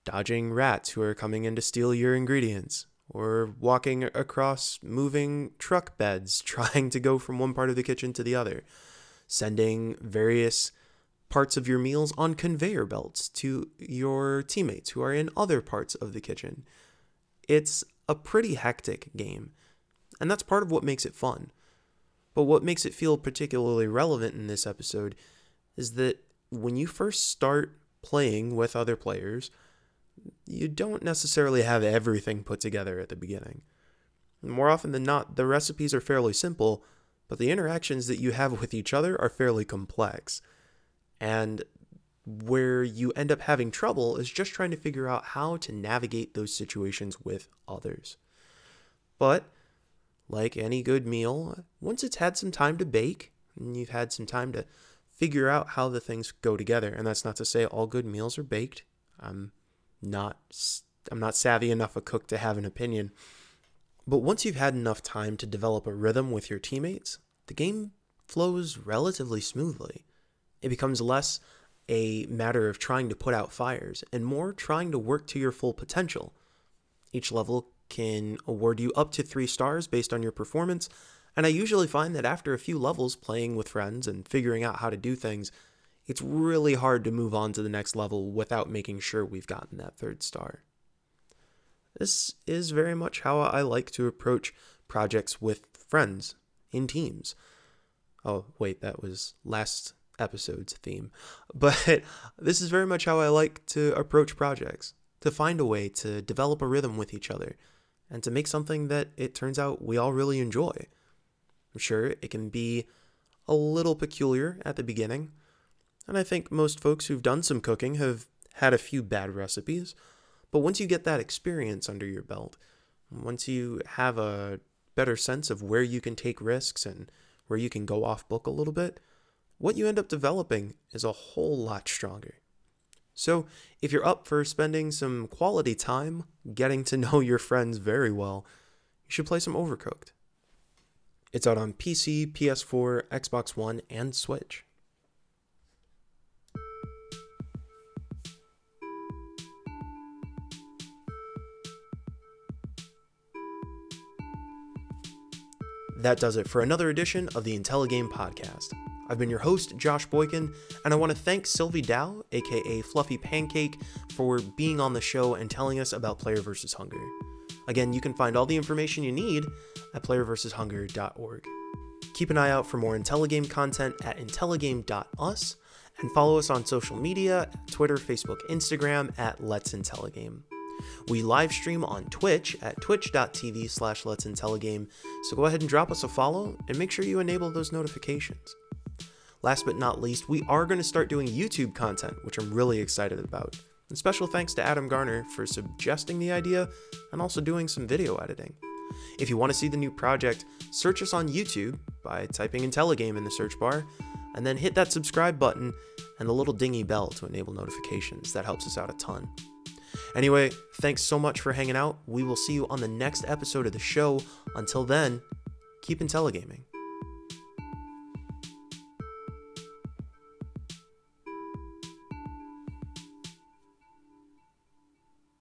dodging rats who are coming in to steal your ingredients, or walking across moving truck beds trying to go from one part of the kitchen to the other, sending various parts of your meals on conveyor belts to your teammates who are in other parts of the kitchen. It's a pretty hectic game, and that's part of what makes it fun. But what makes it feel particularly relevant in this episode is that when you first start playing with other players, you don't necessarily have everything put together at the beginning. More often than not, the recipes are fairly simple, but the interactions that you have with each other are fairly complex. And where you end up having trouble is just trying to figure out how to navigate those situations with others. But, like any good meal, once it's had some time to bake, and you've had some time to figure out how the things go together, and that's not to say all good meals are baked. I'm not I'm not savvy enough a cook to have an opinion. But once you've had enough time to develop a rhythm with your teammates, the game flows relatively smoothly. It becomes less a matter of trying to put out fires and more trying to work to your full potential. Each level can award you up to three stars based on your performance, and I usually find that after a few levels playing with friends and figuring out how to do things, it's really hard to move on to the next level without making sure we've gotten that third star. This is very much how I like to approach projects with friends, in teams. Oh, wait, that was last episode's theme. But this is very much how I like to approach projects, to find a way to develop a rhythm with each other, and to make something that it turns out we all really enjoy. I'm sure it can be a little peculiar at the beginning, and I think most folks who've done some cooking have had a few bad recipes, but once you get that experience under your belt, once you have a better sense of where you can take risks and where you can go off book a little bit, what you end up developing is a whole lot stronger. So if you're up for spending some quality time getting to know your friends very well, you should play some Overcooked. It's out on P C, P S four, Xbox One, and Switch. That does it for another edition of the IntelliGame Podcast. I've been your host, Josh Boykin, and I want to thank Sylvie Dow, aka Fluffy Pancake, for being on the show and telling us about Player versus. Hunger. Again, you can find all the information you need at player versus hunger dot org. Keep an eye out for more IntelliGame content at IntelliGame dot U S, and follow us on social media, Twitter, Facebook, Instagram, at Let's IntelliGame. We live stream on Twitch at twitch dot t v slash let's intelligame, so go ahead and drop us a follow and make sure you enable those notifications. Last but not least, we are going to start doing YouTube content, which I'm really excited about. And special thanks to Adam Garner for suggesting the idea and also doing some video editing. If you want to see the new project, search us on YouTube by typing IntelliGame in the search bar, and then hit that subscribe button and the little dingy bell to enable notifications. That helps us out a ton. Anyway, thanks so much for hanging out. We will see you on the next episode of the show. Until then, keep IntelliGaming.